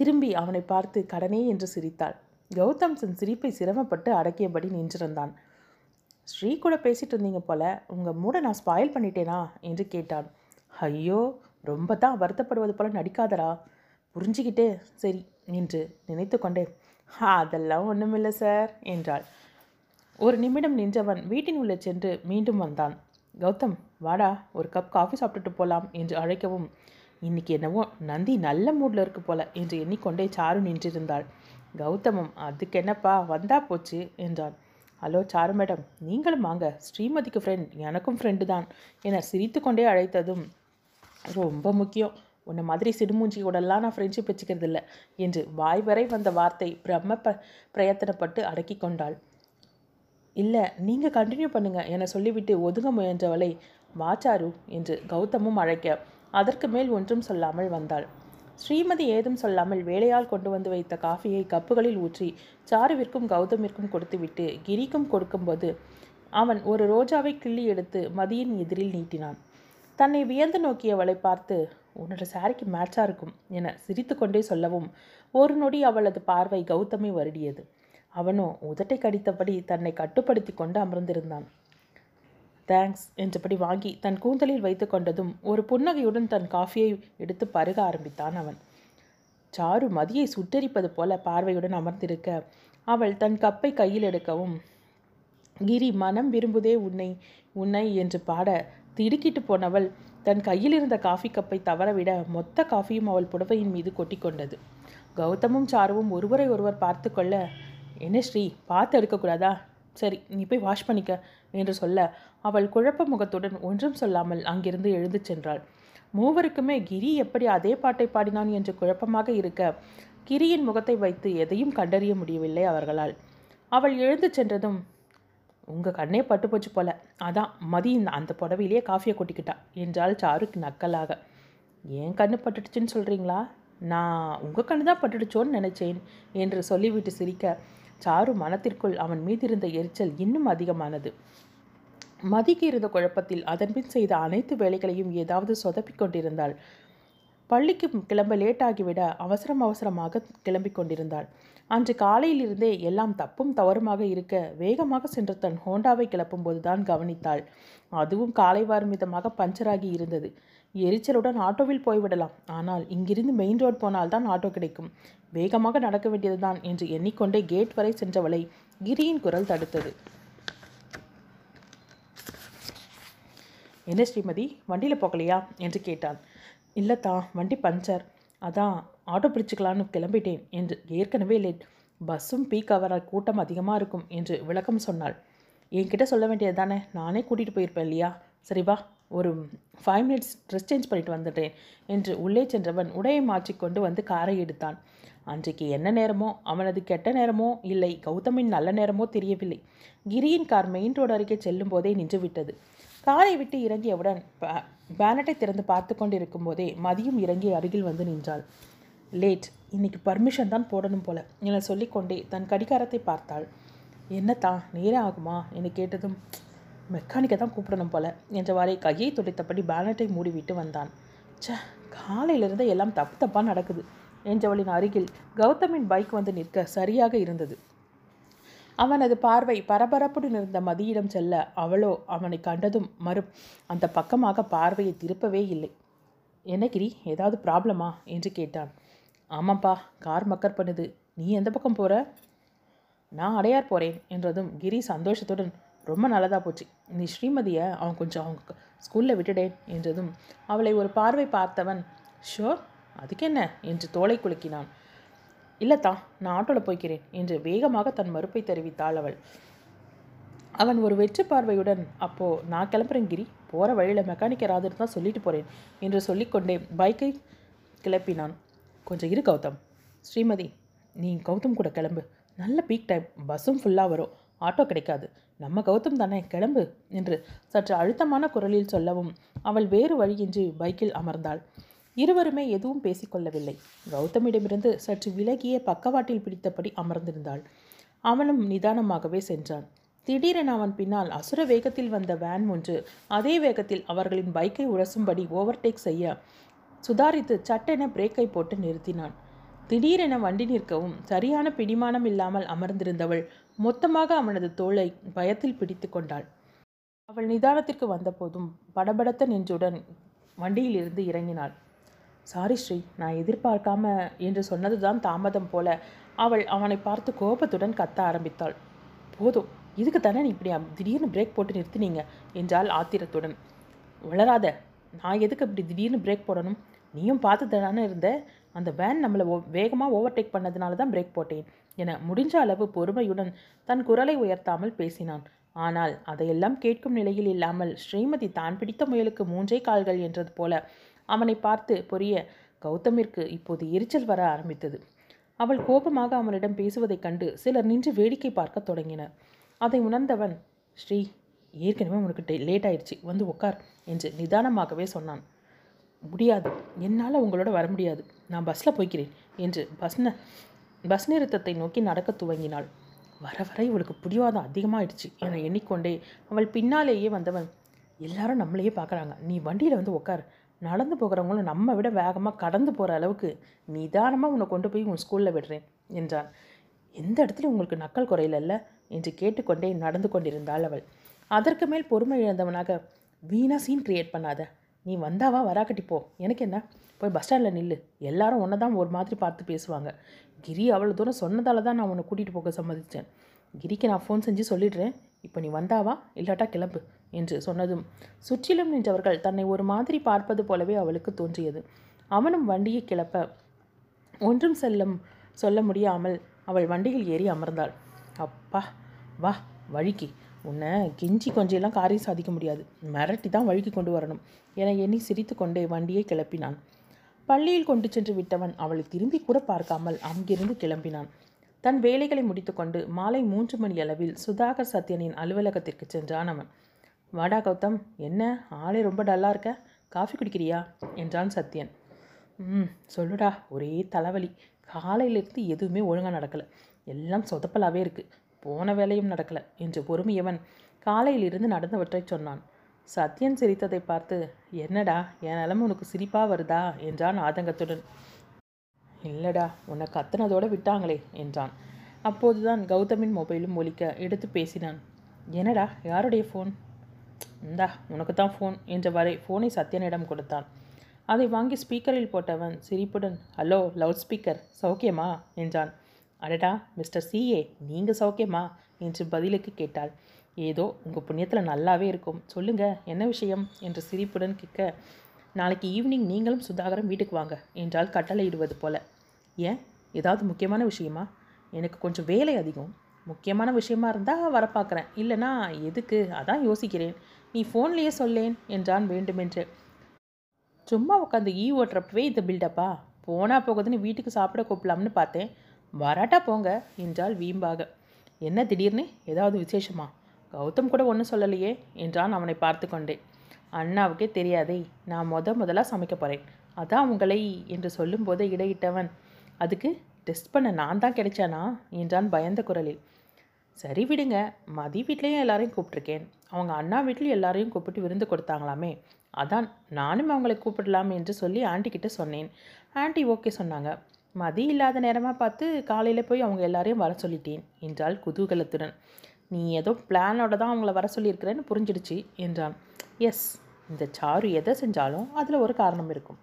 திரும்பி அவனை பார்த்து கடனே என்று சிரித்தாள். கௌதம் சின் சிரிப்பை சிரமப்பட்டு அடக்கியபடி நின்றிருந்தான். ஸ்ரீ கூட பேசிகிட்டு இருந்தீங்க போல, உங்கள் மூடை நான் ஸ்பாயில் பண்ணிட்டேனா என்று கேட்டான். ஐயோ, ரொம்ப தான் வருத்தப்படுவது போல் நடிக்காதரா, புரிஞ்சிக்கிட்டே சரி என்று நினைத்து கொண்டே, அதெல்லாம் ஒன்றுமில்லை சார் என்றாள். ஒரு நிமிடம் நின்றவன் வீட்டின் உள்ளே சென்று மீண்டும் வந்தான். கௌதம், வாடா, ஒரு கப் காஃபி சாப்பிட்டுட்டு போகலாம் என்று அழைக்கவும், இன்றைக்கி என்னவோ நந்தி நல்ல மூடில் இருக்கு போல என்று எண்ணிக்கொண்டே சாரு நின்றிருந்தாள். கௌதமும், அதுக்கு என்னப்பா, வந்தா போச்சு என்றான். ஹலோ சாரு மேடம், நீங்களும் வாங்க, ஸ்ரீமதிக்கு ஃப்ரெண்ட், எனக்கும் ஃப்ரெண்டு தான் என சிரித்து கொண்டே அழைத்ததும், ரொம்ப முக்கியம், உன்னை மாதிரி சிடுமூஞ்சியோடெல்லாம் நான் ஃப்ரெண்ட்ஷிப் வச்சுக்கிறது இல்லை என்று வாய் வரை வந்த வார்த்தை பிரம்ம ப பிரயத்தனப்பட்டு அடக்கி கொண்டாள். இல்லை, நீங்கள் கண்டினியூ பண்ணுங்கள் என சொல்லிவிட்டு ஒதுங்க முயன்றவளை வாச்சாரு என்று கௌதமும் அழைக்க அதற்கு மேல் ஒன்றும் சொல்லாமல் வந்தாள். ஸ்ரீமதி ஏதும் சொல்லாமல் வேலையால் கொண்டு வந்து வைத்த காஃபியை கப்புகளில் ஊற்றி சாருவிற்கும் கௌதமிற்கும் கொடுத்துவிட்டு கிரிக்கும் கொடுக்கும்போது அவன் ஒரு ரோஜாவை கிள்ளி எடுத்து மதியின் எதிரில் நீட்டினான். தன்னை வியந்து நோக்கியவளை பார்த்து உன்னோட சாரிக்கு மேட்சாக இருக்கும் என சிரித்து கொண்டே சொல்லவும் ஒரு நொடி அவளது பார்வை கௌதமை வருடியது. அவனோ உதட்டை கடித்தபடி தன்னை கட்டுப்படுத்தி கொண்டு அமர்ந்திருந்தான். தேங்க்ஸ் என்றபடி வாங்கி தன் கூந்தலில் வைத்து கொண்டதும் ஒரு புன்னகையுடன் தன் காஃபியை எடுத்து பருக ஆரம்பித்தான் அவன். சாரு மதியை சுட்டெரிப்பது போல பார்வையுடன் அமர்ந்திருக்க அவள் தன் கப்பை கையில் எடுக்கவும் கிரி மனம் விரும்புதே உன்னை உன்னை என்று பாட திடுக்கிட்டு போனவள் தன் கையில் இருந்த காஃபி கப்பை தவறவிட மொத்த காஃபியும் அவள் புடவையின் மீது கொட்டி கொண்டது. கௌதமும் சாருவும் ஒருவரை ஒருவர் பார்த்து கொள்ள, என்ன ஸ்ரீ, பார்த்து எடுக்கக்கூடாதா? சரி, நீ போய் வாஷ் பண்ணிக்க என்று சொல்ல அவள் குழப்ப முகத்துடன் ஒன்றும் சொல்லாமல் அங்கிருந்து எழுந்து சென்றாள். மூவருக்குமே கிரி எப்படி அதே பாட்டை பாடினான் என்று குழப்பமாக இருக்க கிரியின் முகத்தை வைத்து எதையும் கண்டறிய முடியவில்லை அவர்களால். அவள் எழுந்து சென்றதும், உங்கள் கண்ணே பட்டு போச்சு போல, அதான் மதி அந்த புடவையிலேயே காஃபியை கொட்டிக்கிட்டா என்றாள் சாருக்கு நக்கலாக. ஏன் கண்ணு பட்டுடுச்சுன்னு சொல்கிறீங்களா? நான் உங்கள் கண்ணு தான் பட்டுடுச்சோன்னு நினைச்சேன் என்று சொல்லிவிட்டு சிரிக்க சாரு மனத்திற்குள் அவன் மீதிருந்த எரிச்சல் இன்னும் அதிகமானது. மதிக்கு இருந்த குழப்பத்தில் அதன்பின் செய்த அனைத்து வேலைகளையும் ஏதாவது சொதப்பிக் கொண்டிருந்தாள். பள்ளிக்கு கிளம்ப லேட்டாகிவிட அவசரம் அவசரமாக கிளம்பி கொண்டிருந்தாள். அன்று காலையிலிருந்தே எல்லாம் தப்பும் தவறுமாக இருக்க வேகமாக சென்ற தன் ஹோண்டாவை கிளப்பும்போது தான் கவனித்தாள். அதுவும் காலை வார்மிதமாக பஞ்சராகி இருந்தது. எரிச்சலுடன் ஆட்டோவில் போய்விடலாம், ஆனால் இங்கிருந்து மெயின் ரோட் போனால்தான் ஆட்டோ கிடைக்கும், வேகமாக நடக்க வேண்டியதுதான் என்று எண்ணிக்கொண்டே கேட் வரை சென்றவளை கிரியின் குரல் தடுத்தது. என்ன ஸ்ரீமதி, வண்டியில் போகலையா என்று கேட்டான். இல்லைத்தா, வண்டி பஞ்சர், அதான் ஆட்டோ பிடிச்சிக்கலான்னு கிளம்பிட்டேன் என்று. ஏற்கனவே லேட், பஸ்ஸும் பீக் அவரால் கூட்டம் அதிகமாக இருக்கும் என்று விளக்கம் சொன்னாள். என்கிட்ட சொல்ல வேண்டியது தானே, நானே கூட்டிகிட்டு போயிருப்பேன் இல்லையா? சரி வா, ஒரு ஃபைவ் மினிட்ஸ் ட்ரெஸ் சேஞ்ச் பண்ணிட்டு வந்துட்டேன் என்று உள்ளே சென்றவன் உடையை மாற்றிக்கொண்டு வந்து காரை எடுத்தான். அன்றைக்கு என்ன நேரமோ அவனது கெட்ட நேரமோ இல்லை கௌதமின் நல்ல நேரமோ தெரியவில்லை, கிரியின் கார் மெயின் ரோடு அருகே செல்லும் போதே நின்றுவிட்டது. காரை விட்டு இறங்கியவுடன் பேனட்டை திறந்து பார்த்து கொண்டு இருக்கும் போதே மதியும் இறங்கி அருகில் வந்து நின்றாள். லேட், இன்னைக்கு பர்மிஷன் தான் போடணும் போல என சொல்லிக்கொண்டே தன் கடிகாரத்தை பார்த்தாள். என்னத்தான் நேரம் ஆகுமா என்று கேட்டதும், மெக்கானிக்கை தான் கூப்பிடணும் போல என்றவாறே கையை துடைத்தபடி பேனட்டை மூடிவிட்டு வந்தான். சே, காலையிலிருந்து எல்லாம் தப்பு தப்பாக நடக்குது என்றவளின் அருகில் கௌதமின் பைக் வந்து நிற்க சரியாக இருந்தது. அவனது பார்வை பரபரப்புடன் இருந்த மதியிடம் செல்ல அவளோ அவனை கண்டதும் மறு அந்த பக்கமாக பார்வையை திருப்பவே இல்லை. என்ன கிரி, ஏதாவது ப்ராப்ளமா என்று கேட்டான். ஆமாம்ப்பா, கார் மக்கர் பண்ணுது. நீ எந்த பக்கம் போகிற? நான் அடையார் போகிறேன் என்றதும் கிரி சந்தோஷத்துடன், ரொம்ப நல்லதாக போச்சு, நீ ஸ்ரீமதியை அவன் கொஞ்சம் அவங்க ஸ்கூலில் விட்டுடேன் என்றதும் அவளை ஒரு பார்வை பார்த்தவன், ஷோர், அதுக்கென்ன என்று தோலை குலுக்கினான். இல்லைத்தா, நான் ஆட்டோவில் போய்க்கிறேன் என்று வேகமாக தன் மறுப்பை தெரிவித்தாள் அவள். அவன் ஒரு வெற்று பார்வையுடன், அப்போது நான் கிளம்புறேன் கிரி, போகிற வழியில் மெக்கானிக்கர் ஆதரவு தான் சொல்லிட்டு போகிறேன் என்று சொல்லிக்கொண்டே பைக்கை கிளப்பினான். கொஞ்சம் இரு கௌதம், ஸ்ரீமதி நீ கௌதம் கூட கிளம்பு, நல்ல பீக் டைம், பஸ்ஸும் ஃபுல்லாக வரும், ஆட்டோ கிடைக்காது, நம்ம கௌதம் தானே, கிளம்பு என்று சற்று அழுத்தமான குரலில் சொல்லவும் அவள் வேறு வழியின்றி பைக்கில் அமர்ந்தாள். இருவருமே எதுவும் பேசிக்கொள்ளவில்லை. கௌதமிடமிருந்து சற்று விலகிய பக்கவாட்டில் பிடித்தபடி அமர்ந்திருந்தாள். அவனும் நிதானமாகவே சென்றான். திடீரென அவன் பின்னால் அசுர வேகத்தில் வந்த வேன் ஒன்று அதே வேகத்தில் அவர்களின் பைக்கை உரசும்படி ஓவர்டேக் செய்ய சுதாரித்து சட்டென பிரேக்கை போட்டு நிறுத்தினான். திடீரென வண்டி நிற்கவும் சரியான பிடிமானம் இல்லாமல் அமர்ந்திருந்தவள் மொத்தமாக அவனது தோளை பயத்தில் பிடித்து கொண்டாள். அவள் நிதானத்திற்கு வந்தபோதும் படபடத்த நெஞ்சுடன் வண்டியிலிருந்து இறங்கினாள். சாரி ஸ்ரீ, நான் எதிர்பார்க்காம என்று சொன்னதுதான் தாமதம் போல அவள் அவனை பார்த்து கோபத்துடன் கத்த ஆரம்பித்தாள். போதும், இதுக்கு தானே நீ இப்படி திடீர்னு பிரேக் போட்டு நிறுத்தினீங்க என்றாள் ஆத்திரத்துடன். வளராத, நான் எதுக்கு இப்படி திடீர்னு பிரேக் போடணும், நீயும் பார்த்து தானே இருந்த, அந்த வேன் நம்மளை ஓ வேகமாக ஓவர்டேக் பண்ணதுனால தான் பிரேக் போட்டேன் என முடிஞ்ச அளவு பொறுமையுடன் தன் குரலை உயர்த்தாமல் பேசினான். ஆனால் அதையெல்லாம் கேட்கும் நிலையில் இல்லாமல் ஸ்ரீமதி தான் பிடித்த முயலுக்கு மூன்றே கால்கள் என்றது போல அவனை பார்த்து பொரிய கௌதமிற்கு இப்போது எரிச்சல் வர ஆரம்பித்தது. அவள் கோபமாக அவனிடம் பேசுவதைக் கண்டு சிலர் நின்று வேடிக்கை பார்க்க தொடங்கினர். அதை உணர்ந்தவன், ஸ்ரீ, ஏற்கனவே உனக்கு லேட் ஆயிடுச்சு, வந்து உட்கார் என்று நிதானமாகவே சொன்னான். முடியாது, என்னால் உங்களோட வர முடியாது, நான் பஸ்ஸில் போய்க்கிறேன் என்று பஸ்ன பஸ் நிறுத்தத்தை நோக்கி நடக்க துவங்கினாள். வர வர இவளுக்கு பிடிவாதம் அதிகமாகிடுச்சு என எண்ணிக்கொண்டே அவள் பின்னாலேயே வந்தவன், எல்லாரும் நம்மளையே பார்க்குறாங்க, நீ வண்டியில் வந்து உட்கார், நடந்து போகிறவங்களும் நம்ம விட வேகமாக கடந்து போகிற அளவுக்கு நிதானமாக உன்னை கொண்டு போய் உன் ஸ்கூலில் விடுறேன் என்றான். எந்த இடத்துலையும் உங்களுக்கு நக்கல் குறையிலல்ல என்று கேட்டுக்கொண்டே நடந்து கொண்டிருந்தாள் அவள். அதற்கு மேல் பொறுமை இழந்தவனாக, வீணாக சீன் கிரியேட் பண்ணாத, நீ வந்தாவா வராக்கட்டி போ, எனக்கு என்ன, போய் பஸ் ஸ்டாண்டில் நில்லு, எல்லாரும் ஒன்றை தான் ஒரு மாதிரி பார்த்து பேசுவாங்க, கிரி அவ்வளோ தூரம் சொன்னதால் தான் நான் உன்னை கூட்டிகிட்டு போக சம்மதித்தேன், கிரிக்கு நான் ஃபோன் செஞ்சு சொல்லிடுறேன், இப்போ நீ வந்தாவா இல்லாட்டா கிளம்பு என்று சொன்னதும் சுற்றிலும் நின்றவர்கள் தன்னை ஒரு மாதிரி பார்ப்பது போலவே அவளுக்கு தோன்றியது. அவனும் வண்டியை கிளப்ப ஒன்றும் செல்லும் சொல்ல முடியாமல் அவள் வண்டியில் ஏறி அமர்ந்தாள். அப்பா வா, வழிக்கு உன்னை கெஞ்சி கொஞ்செல்லாம் காரியம் சாதிக்க முடியாது, மிரட்டி தான் வழிக்கு கொண்டு வரணும் என எண்ணி சிரித்து கொண்டே வண்டியை கிளப்பினான். பள்ளியில் கொண்டு சென்று விட்டவன் அவளை திரும்பி கூட பார்க்காமல் அங்கிருந்து கிளம்பினான். தன் வேலைகளை முடித்து கொண்டு மாலை மூன்று மணி அளவில் சுதாகர் சத்யனின் அலுவலகத்திற்கு சென்றான் அவன். வாடா கௌதம், என்ன ஆளே ரொம்ப டல்லாக இருக்க, காஃபி குடிக்கிறியா என்றான் சத்யன். ம் சொல்லுடா, ஒரே தலைவலி, காலையிலிருந்து எதுவுமே ஒழுங்காக நடக்கலை, எல்லாம் சொதப்பலாகவே இருக்குது, போன வேலையும் நடக்கலை என்று பொறுமையவன் காலையிலிருந்து நடந்தவற்றை சொன்னான். சத்யன் சிரித்ததை பார்த்து, என்னடா என் நிலமும் உனக்கு சிரிப்பாக வருதா என்றான் ஆதங்கத்துடன். இல்லைடா, உன்னை கத்துனதோடு விட்டாங்களே என்றான். அப்போது தான் கௌதமின் மொபைலும் ஒலிக்க எடுத்து பேசினான். என்னடா, யாருடைய ஃபோன்? இந்தா உனக்கு தான் ஃபோன் என்றவரை ஃபோனை சத்யனிடம் கொடுத்தான். அதை வாங்கி ஸ்பீக்கரில் போட்டவன் சிரிப்புடன், ஹலோ லவுட் ஸ்பீக்கர், சௌக்கியமா என்றான். அடடா மிஸ்டர் சிஏ, நீங்கள் சௌக்கியமா என்று பதிலுக்கு கேட்டாள். ஏதோ உங்கள் புண்ணியத்தில் நல்லாவே இருக்கும், சொல்லுங்கள் என்ன விஷயம் என்று சிரிப்புடன் கேட்க, நாளைக்கு ஈவினிங் நீங்களும் சுதாகரம் வீட்டுக்கு வாங்க என்றால் கட்டளையிடுவது போல. ஏன், ஏதாவது முக்கியமான விஷயமா? எனக்கு கொஞ்சம் வேலை அதிகம், முக்கியமான விஷயமா இருந்தால் வர பார்க்குறேன், இல்லைனா எதுக்கு, அதான் யோசிக்கிறேன், நீ ஃபோன்லேயே சொல்லேன் என்றான் வேண்டுமென்று. சும்மா உட்காந்து ஈ ஓட்டுறப்பவே இந்த பில்டப்பா, போனால் போகுதுன்னு வீட்டுக்கு சாப்பிட கூப்பிடலாம்னு பார்த்தேன், வராட்டா போங்க என்றாள் வீம்பாக. என்ன திடீர்னு, ஏதாவது விசேஷமா? கௌதம் கூட ஒன்றும் சொல்லலையே என்றான் அவனை பார்த்து கொண்டே. அண்ணாவுக்கே தெரியாதே, நான் முத முதலாக சமைக்க போகிறேன், அதான் உங்களை என்று சொல்லும்போதே இடையிட்டவன், அதுக்கு டெஸ்ட் பண்ண நான் தான் கிடைச்சானா என்றான் பயந்த குரலில். சரி விடுங்க, மதி வீட்லேயும் எல்லாரையும் கூப்பிட்ருக்கேன், அவங்க அண்ணா வீட்லேயும் எல்லாரையும் கூப்பிட்டு விருந்து கொடுத்தாங்களாமே, அதான் நானும் அவங்களை கூப்பிடலாம் என்று சொல்லி ஆண்டிக்கிட்ட சொன்னேன். ஆண்டி ஓகே சொன்னாங்க, மதி இல்லாத நேரமாக பார்த்து காலையில் போய் அவங்க எல்லாரையும் வர சொல்லிட்டேன் என்றாள் குதூகலத்துடன். நீ ஏதோ பிளானோட தான் அவங்கள வர சொல்லியிருக்கிறேன்னு புரிஞ்சிடுச்சு என்றான். எஸ், இந்த சாரு எதை செஞ்சாலும் அதில் ஒரு காரணம் இருக்கும்.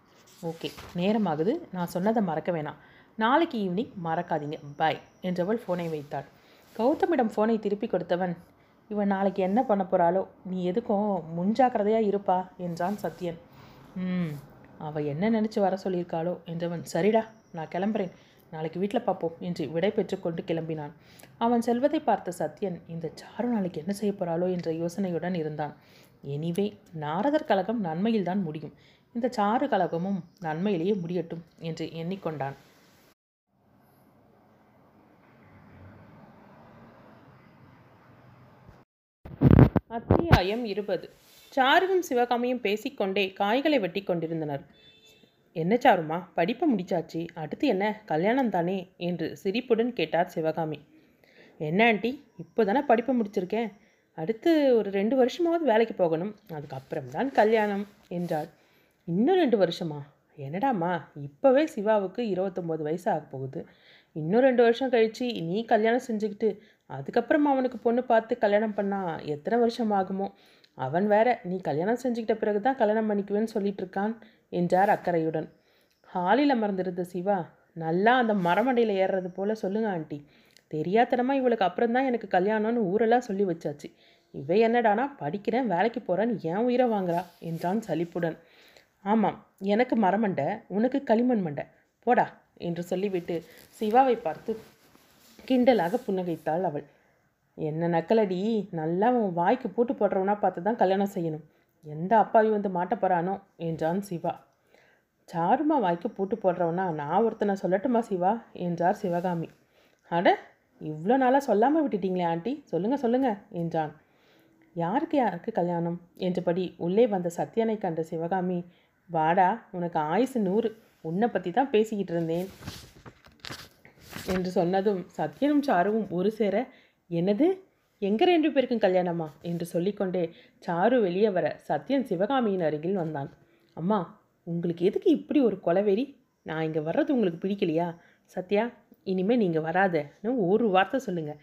ஓகே, நேரமாகுது, நான் சொன்னதை மறக்க வேணாம், நாளைக்கு ஈவினிங் மறக்காதீங்க, பாய் என்றவள் ஃபோனை வைத்தாள். கௌதமிடம் ஃபோனை திருப்பி கொடுத்தவன், இவன் நாளைக்கு என்ன பண்ண போகிறாளோ, நீ எதுக்கும் முன்ஜாக்கிரதையாக இருப்பா என்றான் சத்யன். ம் அவள் என்ன நினச்சி வர சொல்லியிருக்காளோ என்றவன். சரிடா, நான் கிளம்புறேன், நாளைக்கு வீட்டில் பார்ப்போம் என்று விடை பெற்று கொண்டு கிளம்பினான். அவன் செல்வதை பார்த்த சத்யன், இந்த சாரு நாளைக்கு என்ன செய்ய போகிறாளோ என்ற யோசனையுடன் இருந்தான். எனிவே, நாரதர் கழகம் நன்மையில்தான் முடியும், இந்த சாரு கழகமும் நன்மையிலேயே முடியட்டும் என்று எண்ணிக்கொண்டான். அத்தியாயம் இருபது. சாருவும் சிவகாமியும் பேசிக்கொண்டே காய்களை வெட்டி கொண்டிருந்தனர். என்ன சாருமா, படிப்பை முடிச்சாச்சு, அடுத்து என்ன, கல்யாணம் தானே என்று சிரிப்புடன் கேட்டார் சிவகாமி. என்ன ஆண்டி, இப்போ தானே படிப்பை முடிச்சிருக்கேன், அடுத்து ஒரு ரெண்டு வருஷமாவது வேலைக்கு போகணும், அதுக்கப்புறம்தான் கல்யாணம் என்றாள். இன்னும் ரெண்டு வருஷமா? என்னடாம்மா, இப்போவே சிவாவுக்கு இருபத்தொம்போது வயசு ஆக போகுது, இன்னும் ரெண்டு வருஷம் கழித்து நீ கல்யாணம் செஞ்சுக்கிட்டு அதுக்கப்புறம் அவனுக்கு பொண்ணு பார்த்து கல்யாணம் பண்ணால் எத்தனை வருஷம் ஆகுமோ, அவன் வேற நீ கல்யாணம் செஞ்சுக்கிட்ட பிறகு தான் கல்யாணம் பண்ணிக்குவேன்னு சொல்லிட்டு இருக்கான் என்றார் அக்கறையுடன். ஹாலில் அமர்ந்திருந்த சிவா, நல்லா அந்த மரமடையில் ஏறுறது போல சொல்லுங்க ஆண்டி, தெரியாதனமாக இவளுக்கு அப்புறம் தான் எனக்கு கல்யாணம்னு ஊரெல்லாம் சொல்லி வச்சாச்சு, இவ என்னடானா படிக்கிறேன் வேலைக்கு போகிறேன்னு ஏன் உயிரை வாங்குறா என்றான் சலிப்புடன். ஆமாம், எனக்கு மரமண்டை, உனக்கு களிமண் மண்டை, போடா என்று சொல்லிவிட்டு சிவாவை பார்த்து கிண்டலாக புன்னகைத்தாள் அவள். என்ன நக்கலடி, நல்லா உன் வாய்க்கு பூட்டு போடுறவனா பார்த்து தான் கல்யாணம் செய்யணும், எந்த அப்பாவி வந்து மாட்ட போகிறானோ என்றான் சிவா. சாருமா வாய்க்கு பூட்டு போடுறவனா நான் ஒருத்தனை சொல்லட்டுமா சிவா என்றார் சிவகாமி. அட, இவ்வளோ நாளாக சொல்லாமல் விட்டுட்டீங்களே ஆண்டி, சொல்லுங்கள் சொல்லுங்கள் என்றான். யாருக்கு யாருக்கு கல்யாணம் என்றபடி உள்ளே வந்த சத்யனை கண்ட சிவகாமி, வாடா உனக்கு ஆயுசு நூறு, உன்னை பற்றி தான் பேசிக்கிட்டு இருந்தேன் என்று சொன்னதும் சத்யனும் சாருவும் ஒரு சேர, என்னது எங்கள் ரெண்டு பேருக்கும் கல்யாணமா என்று சொல்லிக்கொண்டே சாரு வெளியே வர சத்யன் சிவகாமியின் அருகில் வந்தான். அம்மா, உங்களுக்கு எதுக்கு இப்படி ஒரு கொலவெறி? நான் இங்கே வர்றது உங்களுக்கு பிடிக்கலையா? சத்யா, இனிமேல் நீங்கள் வராதன்னு ஒரு வார்த்தை சொல்லுங்கள்.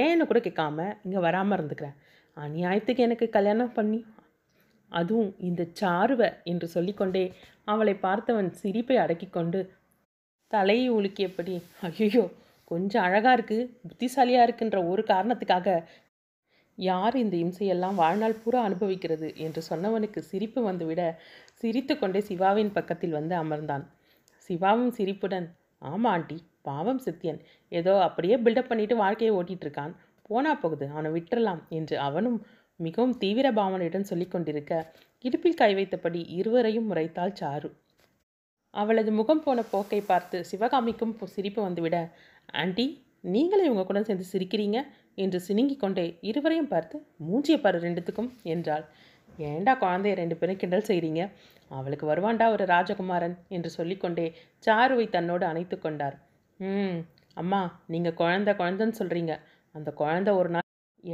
ஏன்னு கூட கேட்காம இங்கே வராமல் இருந்துக்கிறேன். அநியாயத்துக்கு எனக்கு கல்யாணம் பண்ணி, அதுவும் இந்த சாருவை என்று சொல்லிக்கொண்டே அவளை பார்த்தவன் சிரிப்பை அடக்கி கொண்டு தலையை உலுக்கியபடி, ஐயோ கொஞ்சம் அழகாக இருக்குது, புத்திசாலியாக இருக்குன்ற ஒரு காரணத்துக்காக யார் இந்த இம்சையெல்லாம் வாழ்நாள் பூரா அனுபவிக்கிறது என்று சொன்னவனுக்கு சிரிப்பு வந்துவிட சிரித்து கொண்டே சிவாவின் பக்கத்தில் வந்து அமர்ந்தான். சிவாவும் சிரிப்புடன், ஆமாம் ஆண்டி, பாவம் சத்யன் ஏதோ அப்படியே பில்டப் பண்ணிவிட்டு வாழ்க்கையை ஓட்டிகிட்ருக்கான், போனா போகுது அவனை விட்டுறலாம் என்று அவனும் மிகவும் தீவிர பாவனையுடன் சொல்லி கொண்டிருக்க இடுப்பில் கை வைத்தபடி இருவரையும் முறைத்தாள் சாரு. அவளது முகம் போன போக்கை பார்த்து சிவகாமிக்கும் சிரிப்பு வந்துவிட, ஆண்டி நீங்களே இவங்க கூட சேர்ந்து சிரிக்கிறீங்க என்று சினுங்கி கொண்டே இருவரையும் பார்த்து, மூஞ்சிய பாரு ரெண்டுத்துக்கும் என்றாள். ஏண்டா குழந்தைய ரெண்டு பேரும் கிண்டல் செய்கிறீங்க, அவளுக்கு வருவாண்டா ஒரு ராஜகுமாரன் என்று சொல்லிக்கொண்டே சாருவை தன்னோடு அணைத்து கொண்டார். ம் அம்மா, நீங்கள் குழந்தை குழந்தைன்னு சொல்கிறீங்க, அந்த குழந்தை ஒரு நாள்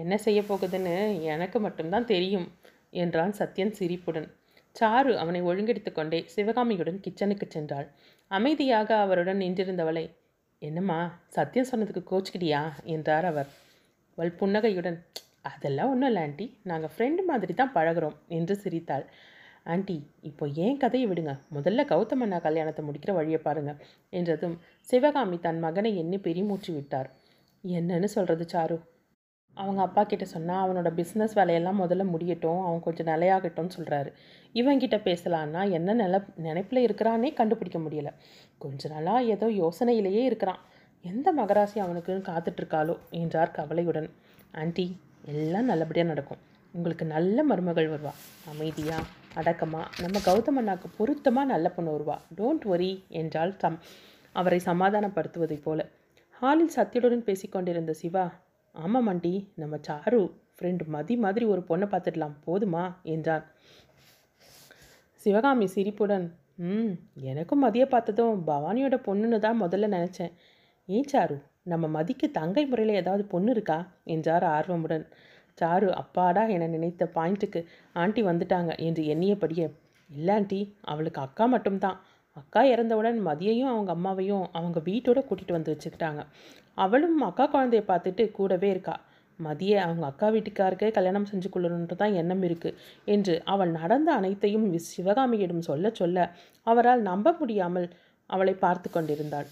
என்ன செய்ய போகுதுன்னு எனக்கு மட்டும்தான் தெரியும் என்றான் சத்யன் சிரிப்புடன். சாரு அவனை ஒழுங்கெடுத்து கொண்டே சிவகாமியுடன் கிச்சனுக்கு சென்றாள். அமைதியாக அவருடன் நின்றிருந்தவளை, என்னம்மா சத்யன் சொன்னதுக்கு கோச்சுக்கிட்டியா என்றார் அவர். அவள் புன்னகையுடன், அதெல்லாம் ஒன்றும் இல்லை ஆண்டி, நாங்கள் ஃப்ரெண்டு மாதிரி தான் பழகிறோம் என்று சிரித்தாள். ஆண்டி இப்போ ஏன் கதையை விடுங்க, முதல்ல கௌதம் அண்ணா கல்யாணத்தை முடிக்கிற வழியை பாருங்கள் என்றதும் சிவகாமி தன் மகனை எண்ணி பெருமூச்சு விட்டார். என்னன்னு சொல்கிறது சாரு, அவங்க அப்பா கிட்ட சொன்னால் அவனோட பிஸ்னஸ் வேலையெல்லாம் முதல்ல முடியட்டும், அவன் கொஞ்சம் நிலையாகட்டும்னு சொல்கிறாரு. இவங்கிட்ட பேசலான்னா என்ன நில நினைப்பில் இருக்கிறானே கண்டுபிடிக்க முடியலை, கொஞ்ச நாளாக ஏதோ யோசனையிலேயே இருக்கிறான், எந்த மகராசி அவனுக்குன்னு காத்துட்ருக்காளோ என்றார் கவலையுடன். ஆண்டி எல்லாம் நல்லபடியாக நடக்கும், உங்களுக்கு நல்ல மருமகள் வருவா, அமைதியாக அடக்கமாக நம்ம கௌதம் அண்ணாக்கு பொருத்தமாக நல்ல பொண்ணு வருவா, டோன்ட் ஒரி என்றால் சம் அவரை சமாதானப்படுத்துவதைப் போல. ஹாலில் சத்தியுடன் பேசி கொண்டிருந்த சிவா, ஆமாம் ஆண்டி நம்ம சாரு ஃப்ரெண்டு மதி மாதிரி ஒரு பொண்ணை பார்த்துடலாம் போதுமா என்றான். சிவகாமி சிரிப்புடன், ம் எனக்கும் மதியை பார்த்ததும் பவானியோட பொண்ணுன்னு தான் முதல்ல நினச்சேன், ஏன் சாரு நம்ம மதிக்கு தங்கை முறையில் ஏதாவது பொண்ணு இருக்கா என்றார் ஆர்வமுடன். சாரு, அப்பாடா என நினைத்த பாயிண்ட்டுக்கு ஆண்டி வந்துட்டாங்க என்று எண்ணியபடியே, இல்லை ஆண்டி அவளுக்கு அக்கா மட்டும்தான், அக்கா இறந்தவுடன் மதியையும் அவங்க அம்மாவையும் அவங்க வீட்டோட கூட்டிகிட்டு வந்து வச்சுக்கிட்டாங்க, அவளும் அக்கா குழந்தைய பார்த்துட்டு கூடவே இருக்கா, மதியை அவங்க அக்கா வீட்டுக்காருக்கே கல்யாணம் செஞ்சு கொள்ளணுன்றது தான் எண்ணம் இருக்குது என்று அவள் நடந்த அனைத்தையும் சிவகாமியிடம் சொல்ல சொல்ல அவரால் நம்ப முடியாமல் அவளை பார்த்து கொண்டிருந்தாள்.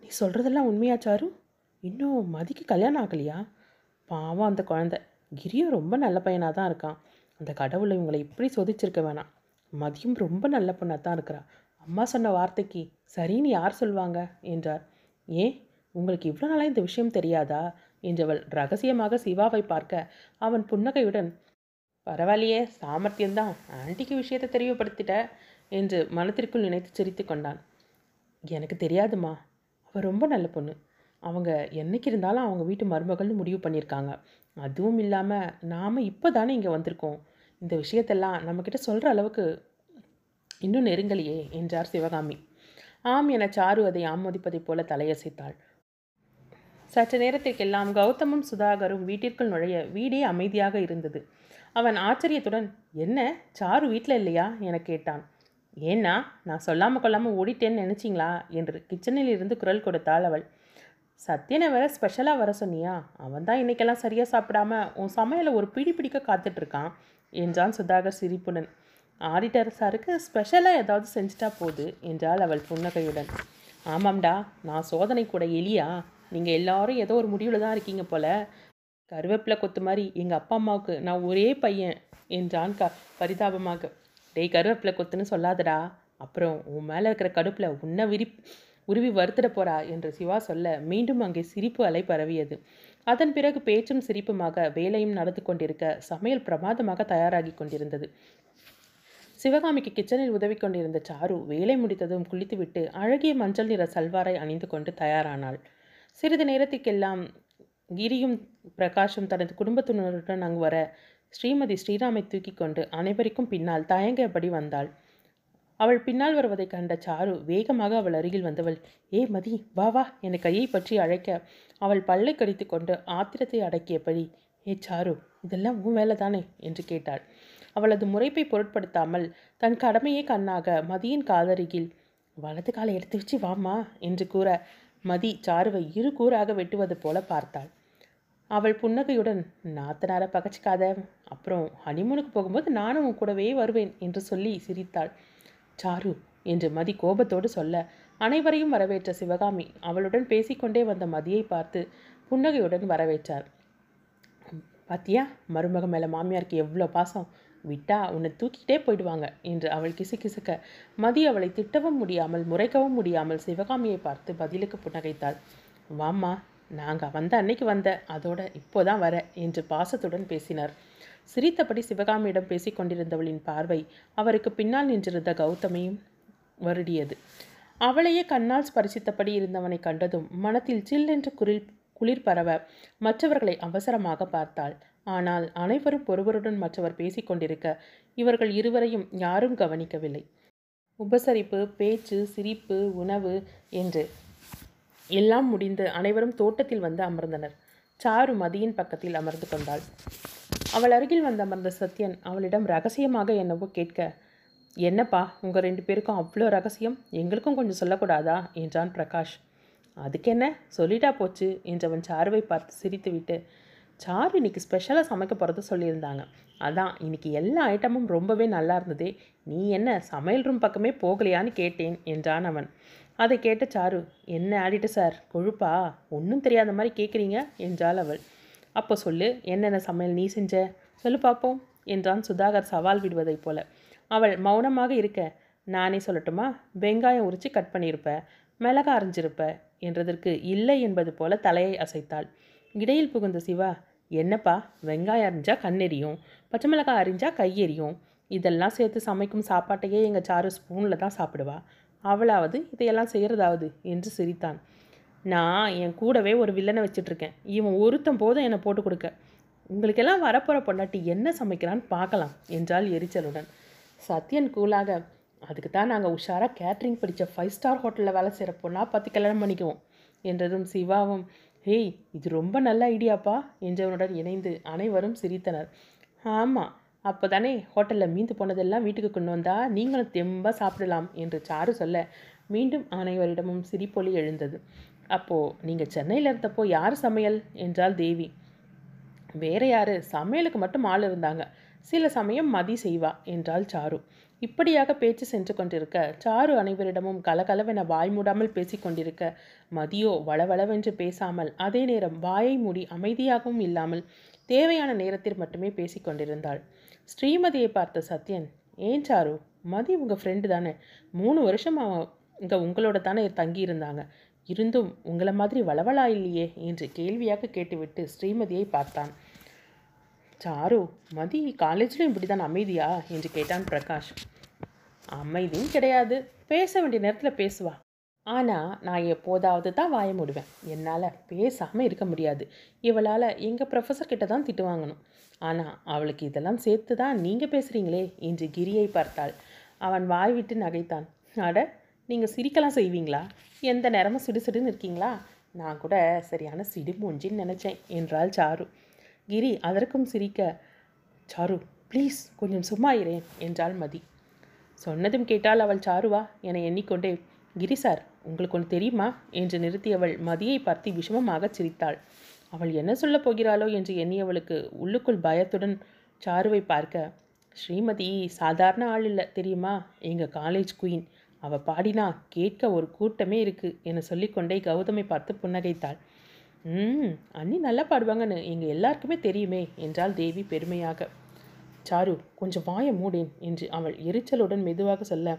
நீ சொல்கிறதெல்லாம் உண்மையா சாரு? இன்னும் மதிக்கு கல்யாணம் ஆகலையா? பாவம் அந்த குழந்தை, கிரியும் ரொம்ப நல்ல பையனாக தான் இருக்கான், அந்த கடவுளை இவங்களை இப்படி சொதிச்சிருக்க வேணாம், மதியும் ரொம்ப நல்ல பொண்ணாக தான் இருக்கிறா, அம்மா சொன்ன வார்த்தைக்கு சரின்னு யார் சொல்லுவாங்க என்றார். ஏன் உங்களுக்கு இவ்வளோ நாளாக இந்த விஷயம் தெரியாதா என்றவள் ரகசியமாக சிவாவை பார்க்க அவன் புன்னகையுடன், பரவாயில்லையே சாமர்த்தியம்தான், ஆண்டிக்கு விஷயத்தை தெரியப்படுத்திட்ட என்று மனத்திற்குள் நினைத்து சிரித்து கொண்டான். எனக்கு தெரியாதுமா, அவள் ரொம்ப நல்ல பொண்ணு, அவங்க என்னைக்கு இருந்தாலும் அவங்க வீட்டு மருமகள்னு முடிவு பண்ணியிருக்காங்க, அதுவும் இல்லாமல் நாம் இப்போ தானே இங்கே வந்திருக்கோம், இந்த விஷயத்தெல்லாம் நம்மக்கிட்ட சொல்கிற அளவுக்கு இன்னும் நெருங்கலையே என்றார் சிவகாமி. ஆம் என சாரு அதை ஆமோதிப்பதைப் போல தலையசைத்தாள். சற்று நேரத்திற்கெல்லாம் கௌதமும் சுதாகரும் வீட்டிற்குள் நுழைய வீடே அமைதியாக இருந்தது. அவன் ஆச்சரியத்துடன், என்ன சாரு வீட்டில் இல்லையா என கேட்டான். ஏன்னா நான் சொல்லாமல் கொள்ளாமல் ஓடிட்டேன்னு நினச்சிங்களா என்று கிச்சனில் இருந்து குரல் கொடுத்தாள் அவள். சத்யனை வர ஸ்பெஷலாக வர சொன்னியா, அவன் தான் இன்றைக்கெல்லாம் சரியாக சாப்பிடாம உன் சமையலை ஒரு பிடி பிடிக்க காத்துட்ருக்கான் என்றான் சுதாகர் சிரிப்புடன். ஆடிட்டர் சாருக்கு ஸ்பெஷலாக ஏதாவது செஞ்சிட்டா போது என்றாள் அவள் புன்னகையுடன். ஆமாம்டா, நான் சோதனை கூட எலியா, நீங்கள் எல்லாரும் ஏதோ ஒரு முடிவில் தான் இருக்கீங்க போல, கருவேப்பிலை கொத்து மாதிரி எங்கள் அப்பா அம்மாவுக்கு நான் ஒரே பையன் என்றான் க பரிதாபமாக. டேய் கருவேப்பிலை கொத்துன்னு சொல்லாதடா, அப்புறம் உன் மேலே இருக்கிற கடுப்பில் உன்னை விரி உருவி வருத்திட போறா என்று சிவா சொல்ல மீண்டும் அங்கே சிரிப்பு அலை பரவியது. அதன் பிறகு பேச்சும் சிரிப்புமாக வேலையும் நடந்து கொண்டிருக்க சமையல் பிரமாதமாக தயாராகி கொண்டிருந்தது. சிவகாமிக்கு கிச்சனில் உதவி கொண்டிருந்த சாரு வேலை முடித்ததும் குளித்துவிட்டு அழகிய மஞ்சள் நிற சல்வாரை அணிந்து கொண்டு தயாரானாள். சிறிது நேரத்துக்கெல்லாம் கிரியும் பிரகாஷும் தனது குடும்பத்தினருடன் அங்கு வர ஸ்ரீமதி ஸ்ரீராமை தூக்கி கொண்டு அனைவருக்கும் பின்னால் தயங்கியபடி வந்தாள். அவள் பின்னால் வருவதை கண்ட சாரு வேகமாக அவள் அருகில் வந்தவள், ஏ மதி வா வா என கையை பற்றி அழைக்க அவள் பல்லை கடித்து கொண்டு ஆத்திரத்தை அடக்கியபடி, ஏ சாரு இதெல்லாம் உன் வேலை தானே என்று கேட்டாள். அவளது முறைப்பை பொருட்படுத்தாமல் தன் கடமையே கண்ணாக மதியின் காதருகில் வலது காலை எடுத்து வச்சு வாமா என்று கூற மதி சாருவை இரு கூறாக வெட்டுவது போல பார்த்தாள். அவள் புன்னகையுடன், நாத்தனார பகச்சிக்காத, அப்புறம் ஹனிமூனுக்கு போகும்போது நானும் உன் கூடவே வருவேன் என்று சொல்லி சிரித்தாள். சாரு என்று மதி கோபத்தோடு சொல்ல அனைவரையும் வரவேற்ற சிவகாமி அவளுடன் பேசிக்கொண்டே வந்த மதியை பார்த்து புன்னகையுடன் வரவேற்றார். பாத்தியா மருமக மேலே மாமியாருக்கு எவ்வளோ பாசம், விட்டா உன்னை தூக்கிட்டே போயிடுவாங்க என்று அவள் கிசுகிசுக்க மதி அவளை திட்டவும் முடியாமல் முறைக்கவும் முடியாமல் சிவகாமியை பார்த்து பதிலுக்கு புன்னகைத்தாள். வாம்மா நாங்கள் வந்த அன்னைக்கு வந்த அதோட இப்போதான் வர என்று பாசத்துடன் பேசினார். சிரித்தபடி சிவகாமியிடம் பேசி கொண்டிருந்தவளின் பார்வை அவருக்கு பின்னால் நின்றிருந்த கௌதமையும் வருடியது. அவளையே கண்ணால் ஸ்பரிசித்தபடி இருந்தவனை கண்டதும் மனத்தில் சில்லென்று குளிர் குளிர் பரவ மற்றவர்களை அவசரமாக பார்த்தாள். ஆனால் அனைவரும் ஒருவருடன் மற்றவர் பேசி கொண்டிருக்க இவர்கள் இருவரையும் யாரும் கவனிக்கவில்லை. உபசரிப்பு, பேச்சு, சிரிப்பு, உணவு என்று எல்லாம் முடிந்து அனைவரும் தோட்டத்தில் வந்து அமர்ந்தனர். சாரு மதியின் பக்கத்தில் அமர்ந்து கொண்டாள். அவள் அருகில் வந்து அமர்ந்த சத்யன் அவளிடம் ரகசியமாக என்னவோ கேட்க, என்னப்பா உங்கள் ரெண்டு பேருக்கும் அவ்வளோ ரகசியம், எங்களுக்கும் கொஞ்சம் சொல்லக்கூடாதா என்றான் பிரகாஷ். அதுக்கு என்ன சொல்லிட்டா போச்சு என்றவன் சாருவை பார்த்து சிரித்து விட்டு, சாரு இன்னைக்கு ஸ்பெஷலாக சமைக்க போகிறத சொல்லியிருந்தாங்க, அதான் இன்னைக்கு எல்லா ஐட்டமும் ரொம்பவே நல்லா இருந்ததே, நீ என்ன சமையல் ரூம் பக்கமே போகலையான்னு கேட்டேன் என்றான் அவன். அதை கேட்ட சாரு, என்ன ஆடிட்டு சார் கொழுப்பா, ஒன்றும் தெரியாத மாதிரி கேட்குறீங்க என்றாள் அவள். அப்போ சொல்லு என்னென்ன சமையல் நீ செஞ்ச சொல்லு பார்ப்போம் என்றான் சுதாகர் சவால் விடுவதைப் போல. அவள் மௌனமாக இருக்க, நானே சொல்லட்டுமா, வெங்காயம் உரித்து கட் பண்ணியிருப்பேன், மிளகா அரைஞ்சிருப்பேன் என்றதற்கு இல்லை என்பது போல தலையை அசைத்தாள். இடையில் புகுந்த சிவா, என்னப்பா வெங்காயம் அரிஞ்சா கண்ணெறியும், பச்சை மிளகாய் அரிஞ்சா கையெறியும், இதெல்லாம் சேர்த்து சமைக்கும் சாப்பாட்டையே எங்கள் சாரு ஸ்பூனில் தான் சாப்பிடுவா, அவளாவது இதையெல்லாம் செய்கிறதாவது என்று சிரித்தான். நான் என் கூடவே ஒரு வில்லனை வச்சிட்ருக்கேன், இவன் ஒருத்தம் போதும் என்னை போட்டு கொடுக்க, உங்களுக்கெல்லாம் வரப்போகிற பொண்டாட்டி என்ன சமைக்கிறான்னு பார்க்கலாம் என்றாள் எரிச்சலுடன். சத்யன் கூலாக, அதுக்கு தான் நாங்கள் உஷாராக கேட்ரிங் படித்த ஃபைவ் ஸ்டார் ஹோட்டலில் வேலை செய்கிறப்போனா பார்த்து கல்யாணம் பண்ணிக்குவோம் என்றதும் சிவாவும், ஹேய் இது ரொம்ப நல்ல ஐடியாப்பா என்றவனுடன் இணைந்து அனைவரும் சிரித்தனர். ஆமாம் அப்போ தானே ஹோட்டலில் மீந்து போனதெல்லாம் வீட்டுக்கு கொண்டு வந்தால் நீங்களும் தெம்பாக சாப்பிடலாம் என்று சாரு சொல்ல மீண்டும் அனைவரிடமும் சிரிப்பொலி எழுந்தது. அப்போது நீங்கள் சென்னையில் இருந்தப்போ யார் சமையல் என்றால் தேவி. வேறு யார், சமையலுக்கு மட்டும் ஆள் இருந்தாங்க, சில சமயம் மதி செய்வா என்றால் சாரு. இப்படியாக பேச்சு சென்று கொண்டிருக்க சாரு அனைவரிடமும் கலகலவென வாய் மூடாமல் பேசி கொண்டிருக்க மதியோ வளவளவென்று பேசாமல் அதே நேரம் வாயை மூடி அமைதியாகவும் இல்லாமல் தேவையான நேரத்தில் மட்டுமே பேசி கொண்டிருந்தாள். ஸ்ரீமதியை பார்த்த சத்யன், ஏன் சாரு மதி உங்கள் ஃப்ரெண்டு தானே, மூணு வருஷம் அவன் இங்கே உங்களோட தானே தங்கியிருந்தாங்க, இருந்தும் உங்களை மாதிரி வளவளா இல்லையே என்று கேள்வியாக கேட்டுவிட்டு ஸ்ரீமதியை பார்த்தான். சாரு மதி காலேஜிலும் இப்படி தான் அமைதியா என்று கேட்டான் பிரகாஷ். அமைதியும் கிடையாது, பேச வேண்டிய நேரத்தில் பேசுவா, ஆனால் நான் எப்போதாவது தான் வாய மூடுவேன், என்னால் பேசாமல் இருக்க முடியாது, இவளால் எங்கள் ப்ரொஃபஸர்கிட்ட தான் திட்டு வாங்கணும், ஆனால் அவளுக்கு இதெல்லாம் சேர்த்து தான் நீங்கள் பேசுகிறீங்களே என்று கிரியை பார்த்தாள். அவன் வாய் விட்டு நகைத்தான். அட நீங்கள் சிரிக்கலாம் செய்வீங்களா, எந்த நேரமும் சிடுசிடுன்னு இருக்கீங்களா, நான் கூட சரியான சிடு மூஞ்சின்னு நினச்சேன் என்றாள் சாரு. கிரி அதற்கும் சிரிக்க, சாரு ப்ளீஸ் கொஞ்சம் சும்மா இரேன் என்றாள் மதி. சொன்னதும் கேட்டால் அவள் சாருவா என எண்ணிக்கொண்டே, கிரி சார் உங்களுக்கு ஒன்று தெரியுமா என்று நிறுத்தியவள் மதியை பார்த்து விஷமமாக சிரித்தாள். அவள் என்ன சொல்லப் போகிறாளோ என்று எண்ணியவளுக்கு உள்ளுக்குள் பயத்துடன் சாருவை பார்க்க, ஸ்ரீமதி சாதாரண ஆள் இல்லை தெரியுமா, எங்கள் காலேஜ் குயின், அவள் பாடினா கேட்க ஒரு கூட்டமே இருக்குது என சொல்லிக்கொண்டே கௌதமை பார்த்து புன்னகைத்தாள். ம் அண்ணி நல்லா பாடுவாங்கன்னு எங்கள் எல்லாருக்குமே தெரியுமே என்றாள் தேவி பெருமையாக. சாரு கொஞ்சம் வாய மூடேன் என்று அவள் எரிச்சலுடன் மெதுவாக சொல்ல,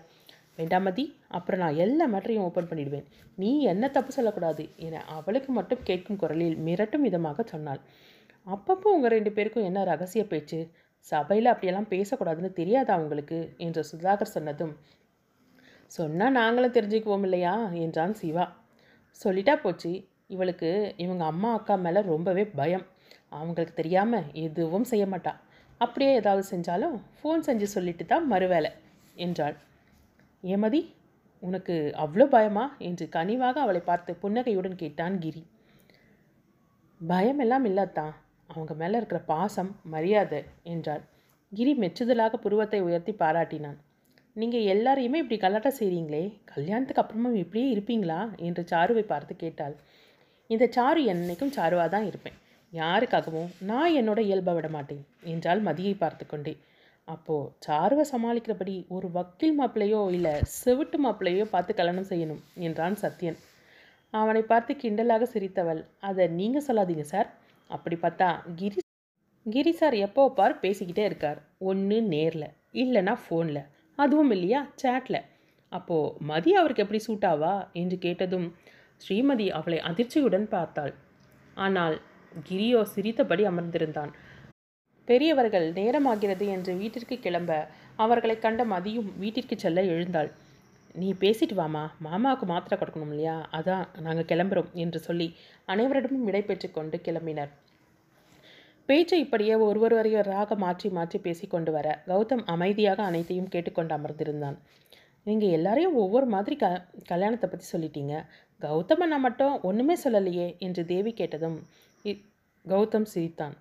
வேண்டாமதி அப்புறம் நான் எல்லா மேட்டரையும் ஓப்பன் பண்ணிடுவேன், நீ என்ன தப்பு சொல்லக்கூடாது என அவளுக்கு மட்டும் கேட்கும் குரலில் மிரட்டும் விதமாக சொன்னாள். அப்பப்போ உங்கள் ரெண்டு பேருக்கும் என்ன ரகசிய பேச்சு, சபையில் அப்படியெல்லாம் பேசக்கூடாதுன்னு தெரியாதா அவங்களுக்கு என்று சுதாகர் சொன்னதும், சொன்னால் நாங்களும் தெரிஞ்சுக்குவோம் இல்லையா என்றான் சிவா. சொல்லிட்டா போச்சு, இவளுக்கு இவங்க அம்மா அக்கா மேலே ரொம்பவே பயம். அவங்களுக்கு தெரியாமல் எதுவும் செய்ய மாட்டாள். அப்படியே ஏதாவது செஞ்சாலும் ஃபோன் செஞ்சு சொல்லிட்டு தான் மறுவேளை என்றாள். ஏமதி, உனக்கு அவ்வளோ பயமா என்று கனிவாக அவளை பார்த்து புன்னகையுடன் கேட்டான் கிரி. பயம் எல்லாம் இல்லாதான், அவங்க மேலே இருக்கிற பாசம், மரியாதை என்றாள். கிரி மெச்சுதலாக புருவத்தை உயர்த்தி பாராட்டினான். நீங்கள் எல்லாரையுமே இப்படி கலாட்டா செய்கிறீங்களே, கல்யாணத்துக்கு அப்புறமும் இப்படியே இருப்பீங்களா என்று சாருவை பார்த்து கேட்டாள். இந்த சாரு என்னைக்கும் சாருவாக தான் இருப்பேன், யாருக்காகவும் நான் என்னோட இயல்பை விட மாட்டேன் என்றால் மதியை பார்த்து கொண்டே. அப்போது சாருவை சமாளிக்கிறபடி ஒரு வக்கீல் மாப்பிள்ளையோ இல்லை செவிட்டு மாப்பிள்ளையோ பார்த்து கல்யாணம் செய்யணும் என்றான் சத்யன். அவனை பார்த்து கிண்டலாக சிரித்தவள், அதை நீங்கள் சொல்லாதீங்க சார், அப்படி பார்த்தா கிரி கிரி சார் எப்போ பார் பேசிக்கிட்டே இருக்கார், ஒன்று நேரில் இல்லைன்னா ஃபோனில், அதுவும் இல்லையா சேட்டில். அப்போது மதி அவருக்கு எப்படி சூட்டாவா என்று கேட்டதும் ஸ்ரீமதி அவளை அதிர்ச்சியுடன் பார்த்தாள். ஆனால் கிரியோ சிரித்தபடி அமர்ந்திருந்தான். பெரியவர்கள் நேரமாகிறது என்று வீட்டிற்கு கிளம்ப அவர்களை கண்ட மதியும் வீட்டிற்கு செல்ல எழுந்தாள். நீ பேசிட்டு வாமா, மாமாவுக்கு மாத்திரை கொடுக்கணும் இல்லையா, அதான் நாங்கள் கிளம்புறோம் என்று சொல்லி அனைவரிடமும் விடை பெற்று கொண்டு கிளம்பினர். பேச்சை இப்படியே ஒருவர் வரையராக மாற்றி மாற்றி பேசி கொண்டு வர கௌதம் அமைதியாக அனைத்தையும் கேட்டுக்கொண்டு அமர்ந்திருந்தான். நீங்கள் எல்லாரையும் ஒவ்வொரு மாதிரி க கல்யாணத்தை பற்றி சொல்லிட்டீங்க, கௌதம நான் மட்டும் ஒன்றுமே சொல்லலையே என்று தேவி கேட்டதும் கௌதம் சிரித்தான்.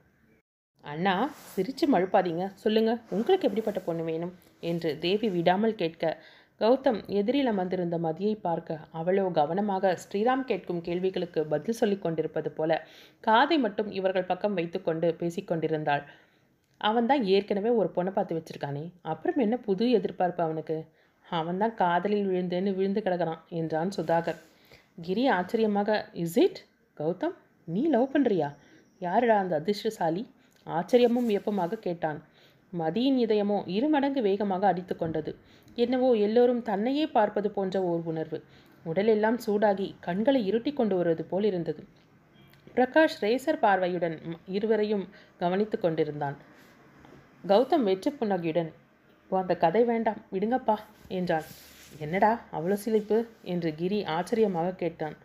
அண்ணா, சிரித்து மழுப்பாதீங்க, சொல்லுங்கள் உங்களுக்கு எப்படிப்பட்ட பொண்ணு வேணும் என்று தேவி விடாமல் கேட்க கௌதம் எதிரில் அமர்ந்திருந்த மதியை பார்க்க அவளோ கவனமாக ஸ்ரீராம் கேட்கும் கேள்விகளுக்கு பதில் சொல்லி கொண்டிருப்பது போல காதை மட்டும் இவர்கள் பக்கம் வைத்து கொண்டு பேசி கொண்டிருந்தாள். அவன் தான் ஏற்கனவே ஒரு பொண்ணை பார்த்து வச்சிருக்கானே, அப்புறம் என்ன புது எதிர்பார்ப்பு அவனுக்கு, அவன் தான் காதலில் விழுந்தேன்னு விழுந்து கிடக்கிறான் என்றான் சுதாகர். கிரி ஆச்சரியமாக, இஸ் இட் கௌதம், நீ லவ் பண்ணுறியா, யாருடா அந்த அதிர்ஷ்டசாலி ஆச்சரியமும் வியப்பமாக கேட்டான். மதியின் இதயமோ இருமடங்கு வேகமாக அடித்து கொண்டது. என்னவோ எல்லோரும் தன்னையே பார்ப்பது போன்ற ஓர் உணர்வு. உடலெல்லாம் சூடாகி கண்களை இருட்டி கொண்டு வருவது போல் இருந்தது. பிரகாஷ் ரேசர் பார்வையுடன் இருவரையும் கவனித்து கொண்டிருந்தான். கௌதம் வெற்றி புன்னகையுடன், இப்போ அந்த கதை வேண்டாம் விடுங்கப்பா என்றான். என்னடா அவ்வளோ சிலிப்பு என்று கிரி ஆச்சரியமாக கேட்டான்.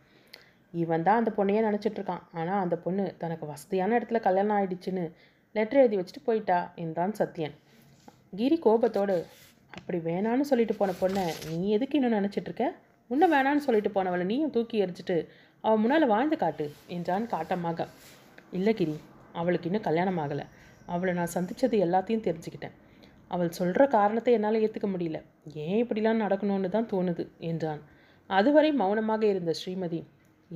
இவன் தான் அந்த பொண்ணையே நினச்சிட்ருக்கான், ஆனால் அந்த பொண்ணு தனக்கு வசதியான இடத்துல கல்யாணம் ஆயிடுச்சுன்னு லெட்டர் எழுதி வச்சுட்டு போயிட்டா என்றான் சத்யன். கிரி கோபத்தோடு, அப்படி வேணான்னு சொல்லிட்டு போன பொண்ணை நீ எதுக்கு இன்னும் நினச்சிட்ருக்க, உன்னை வேணான்னு சொல்லிட்டு போனவளை நீயும் தூக்கி எரிஞ்சிட்டு அவன் முன்னால் வாழ்ந்து காட்டு என்றான் காட்டமாக. இல்லை கிரி, அவளுக்கு இன்னும் கல்யாணம் ஆகலை, அவளை நான் சந்தித்தது எல்லாத்தையும் தெரிஞ்சுக்கிட்டேன், அவள் சொல்கிற காரணத்தை என்னால் ஏற்றுக்க முடியல, ஏன் இப்படிலாம் நடக்கணும்னு தான் தோணுது என்றான். அதுவரை மௌனமாக இருந்த ஸ்ரீமதி,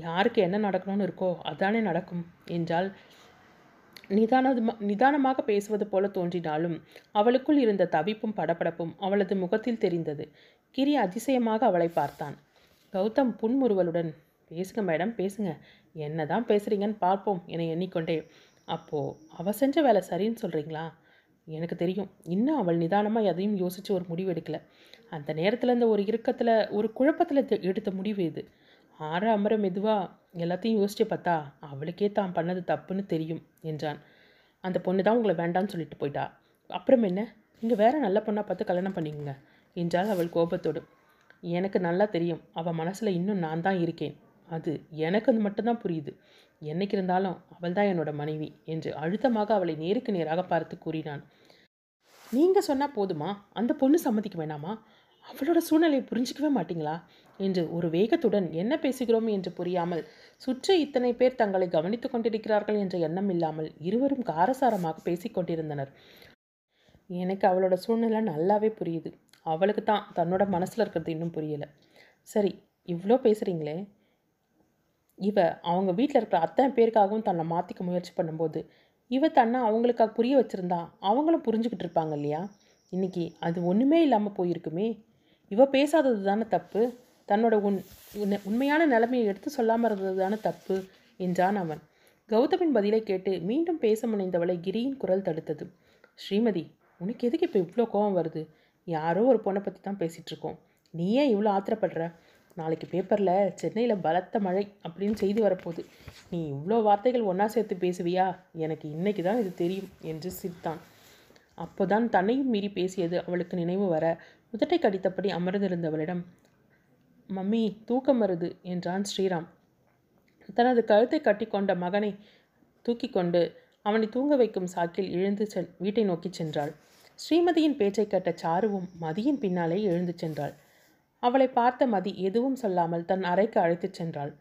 யாருக்கு என்ன நடக்கணும்னு இருக்கோ அதானே நடக்கும் என்றால் நிதானது நிதானமாக பேசுவது போல தோன்றினாலும் அவளுக்குள் இருந்த தவிப்பும் படபடப்பும் அவளது முகத்தில் தெரிந்தது. கிரி அதிசயமாக அவளை பார்த்தான். கௌதம் புன்முறுவலுடன், பேசுங்க மேடம் பேசுங்க, என்ன தான் பேசுகிறீங்கன்னு பார்ப்போம் என எண்ணிக்கொண்டே, அப்போது அவள் செஞ்ச வேலை சரின்னு சொல்கிறீங்களா, எனக்கு தெரியும் இன்னும் அவள் நிதானமாக எதையும் யோசித்து ஒரு முடிவு எடுக்கலை, அந்த நேரத்தில் இந்த ஒரு இறுக்கத்தில் ஒரு குழப்பத்தில் எடுத்த முடிவு இது, ஆற அமர மெதுவாக எல்லாத்தையும் யோசிச்சு பார்த்தா அவளுக்கே தான் பண்ணது தப்புன்னு தெரியும் என்றான். அந்த பொண்ணு தான் உங்களை வேண்டான்னு சொல்லிட்டு போயிட்டா, அப்புறம் என்ன, நீங்கள் வேறு நல்ல பொண்ணாக பார்த்து கல்யாணம் பண்ணிக்கங்க என்றால் அவள் கோபத்தோடு. எனக்கு நல்லா தெரியும் அவள் மனசில் இன்னும் நான் தான் இருக்கேன், அது எனக்கு அது மட்டும்தான் புரியுது, என்னைக்கு இருந்தாலும் அவள் தான் என்னோட மனைவி என்று அழுத்தமாக அவளை நேருக்கு நேராக பார்த்து கூறினான். நீங்கள் சொன்னால் போதுமா, அந்த பொண்ணு சம்மதிக்க வேண்டாமா, அவளோட சூழ்நிலையை புரிஞ்சிக்கவே மாட்டிங்களா என்று ஒரு வேகத்துடன் என்ன பேசுகிறோம் என்று புரியாமல் சுற்றி இத்தனை பேர் தங்களை கவனித்து கொண்டிருக்கிறார்கள் என்ற எண்ணம் இல்லாமல் இருவரும் காரசாரமாக பேசி கொண்டிருந்தனர். எனக்கு அவளோட சூழ்நிலை நல்லாவே புரியுது, அவளுக்கு தான் தன்னோட மனசில் இருக்கிறது இன்னும் புரியலை. சரி, இவ்வளோ பேசுகிறீங்களே, இவ அவங்க வீட்டில் இருக்கிற அத்தனை பேருக்காகவும் தன்னை மாற்றிக்க முயற்சி பண்ணும்போது இவ தன்னை அவங்களுக்காக புரிய வச்சுருந்தா அவங்களும் புரிஞ்சுக்கிட்டு இருப்பாங்க இல்லையா, இன்றைக்கி அது ஒன்றுமே இல்லாமல் போயிருக்குமே, இவ பேசாதது தானே தப்பு, தன்னோட உன் உண்மையான நிலைமையை எடுத்து சொல்லாமல் இருந்தது தானே தப்பு என்றான் அவன். கௌதமின் பதிலை கேட்டு மீண்டும் பேச முனைந்தவளை கிரியின் குரல் தடுத்தது. ஸ்ரீமதி, உனக்கு எதுக்கு இப்போ இவ்வளோ கோபம் வருது, யாரோ ஒரு பொண்ணை பற்றி தான் பேசிகிட்ருக்கோம், நீ ஏன் இவ்வளோ ஆத்திரப்படுற, நாளைக்கு பேப்பரில் சென்னையில் பலத்த மழை அப்படின்னு செய்தி வரப்போகுது, நீ இவ்வளோ வார்த்தைகள் ஒன்றா சேர்த்து பேசுவியா, எனக்கு இன்றைக்கி தான் இது தெரியும் என்று சிரித்தான். அப்போதான் தன்னையும் மீறி பேசியது அவளுக்கு நினைவு வர உதட்டை கடித்தபடி அமர்ந்திருந்தவளிடம், மம்மி தூக்கம் வருது என்றான் ஸ்ரீராம். தனது கழுத்தை கட்டி கொண்ட மகனை தூக்கி கொண்டு அவனை தூங்க வைக்கும் சாக்கில் எழுந்து சென் வீட்டை நோக்கி சென்றாள். ஸ்ரீமதியின் பேச்சை கேட்ட சாருவும் மதியின் பின்னாலே எழுந்து சென்றாள். அவளை பார்த்த மதி எதுவும் சொல்லாமல் தன் அறைக்கு அழைத்துச் சென்றாள்.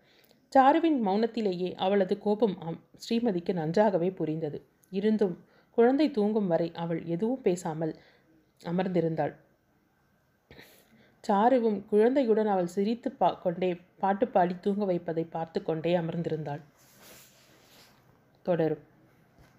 சாருவின் மௌனத்திலேயே அவளது கோபம் ஸ்ரீமதிக்கு நன்றாகவே புரிந்தது. இருந்தும் குழந்தை தூங்கும் வரை அவள் எதுவும் பேசாமல் அமர்ந்திருந்தாள். சாருவும் குழந்தையுடன் அவள் சிரித்து பா கொண்டே பாட்டு பாடி தூங்க வைப்பதை பார்த்து கொண்டே அமர்ந்திருந்தாள். தொடரும்.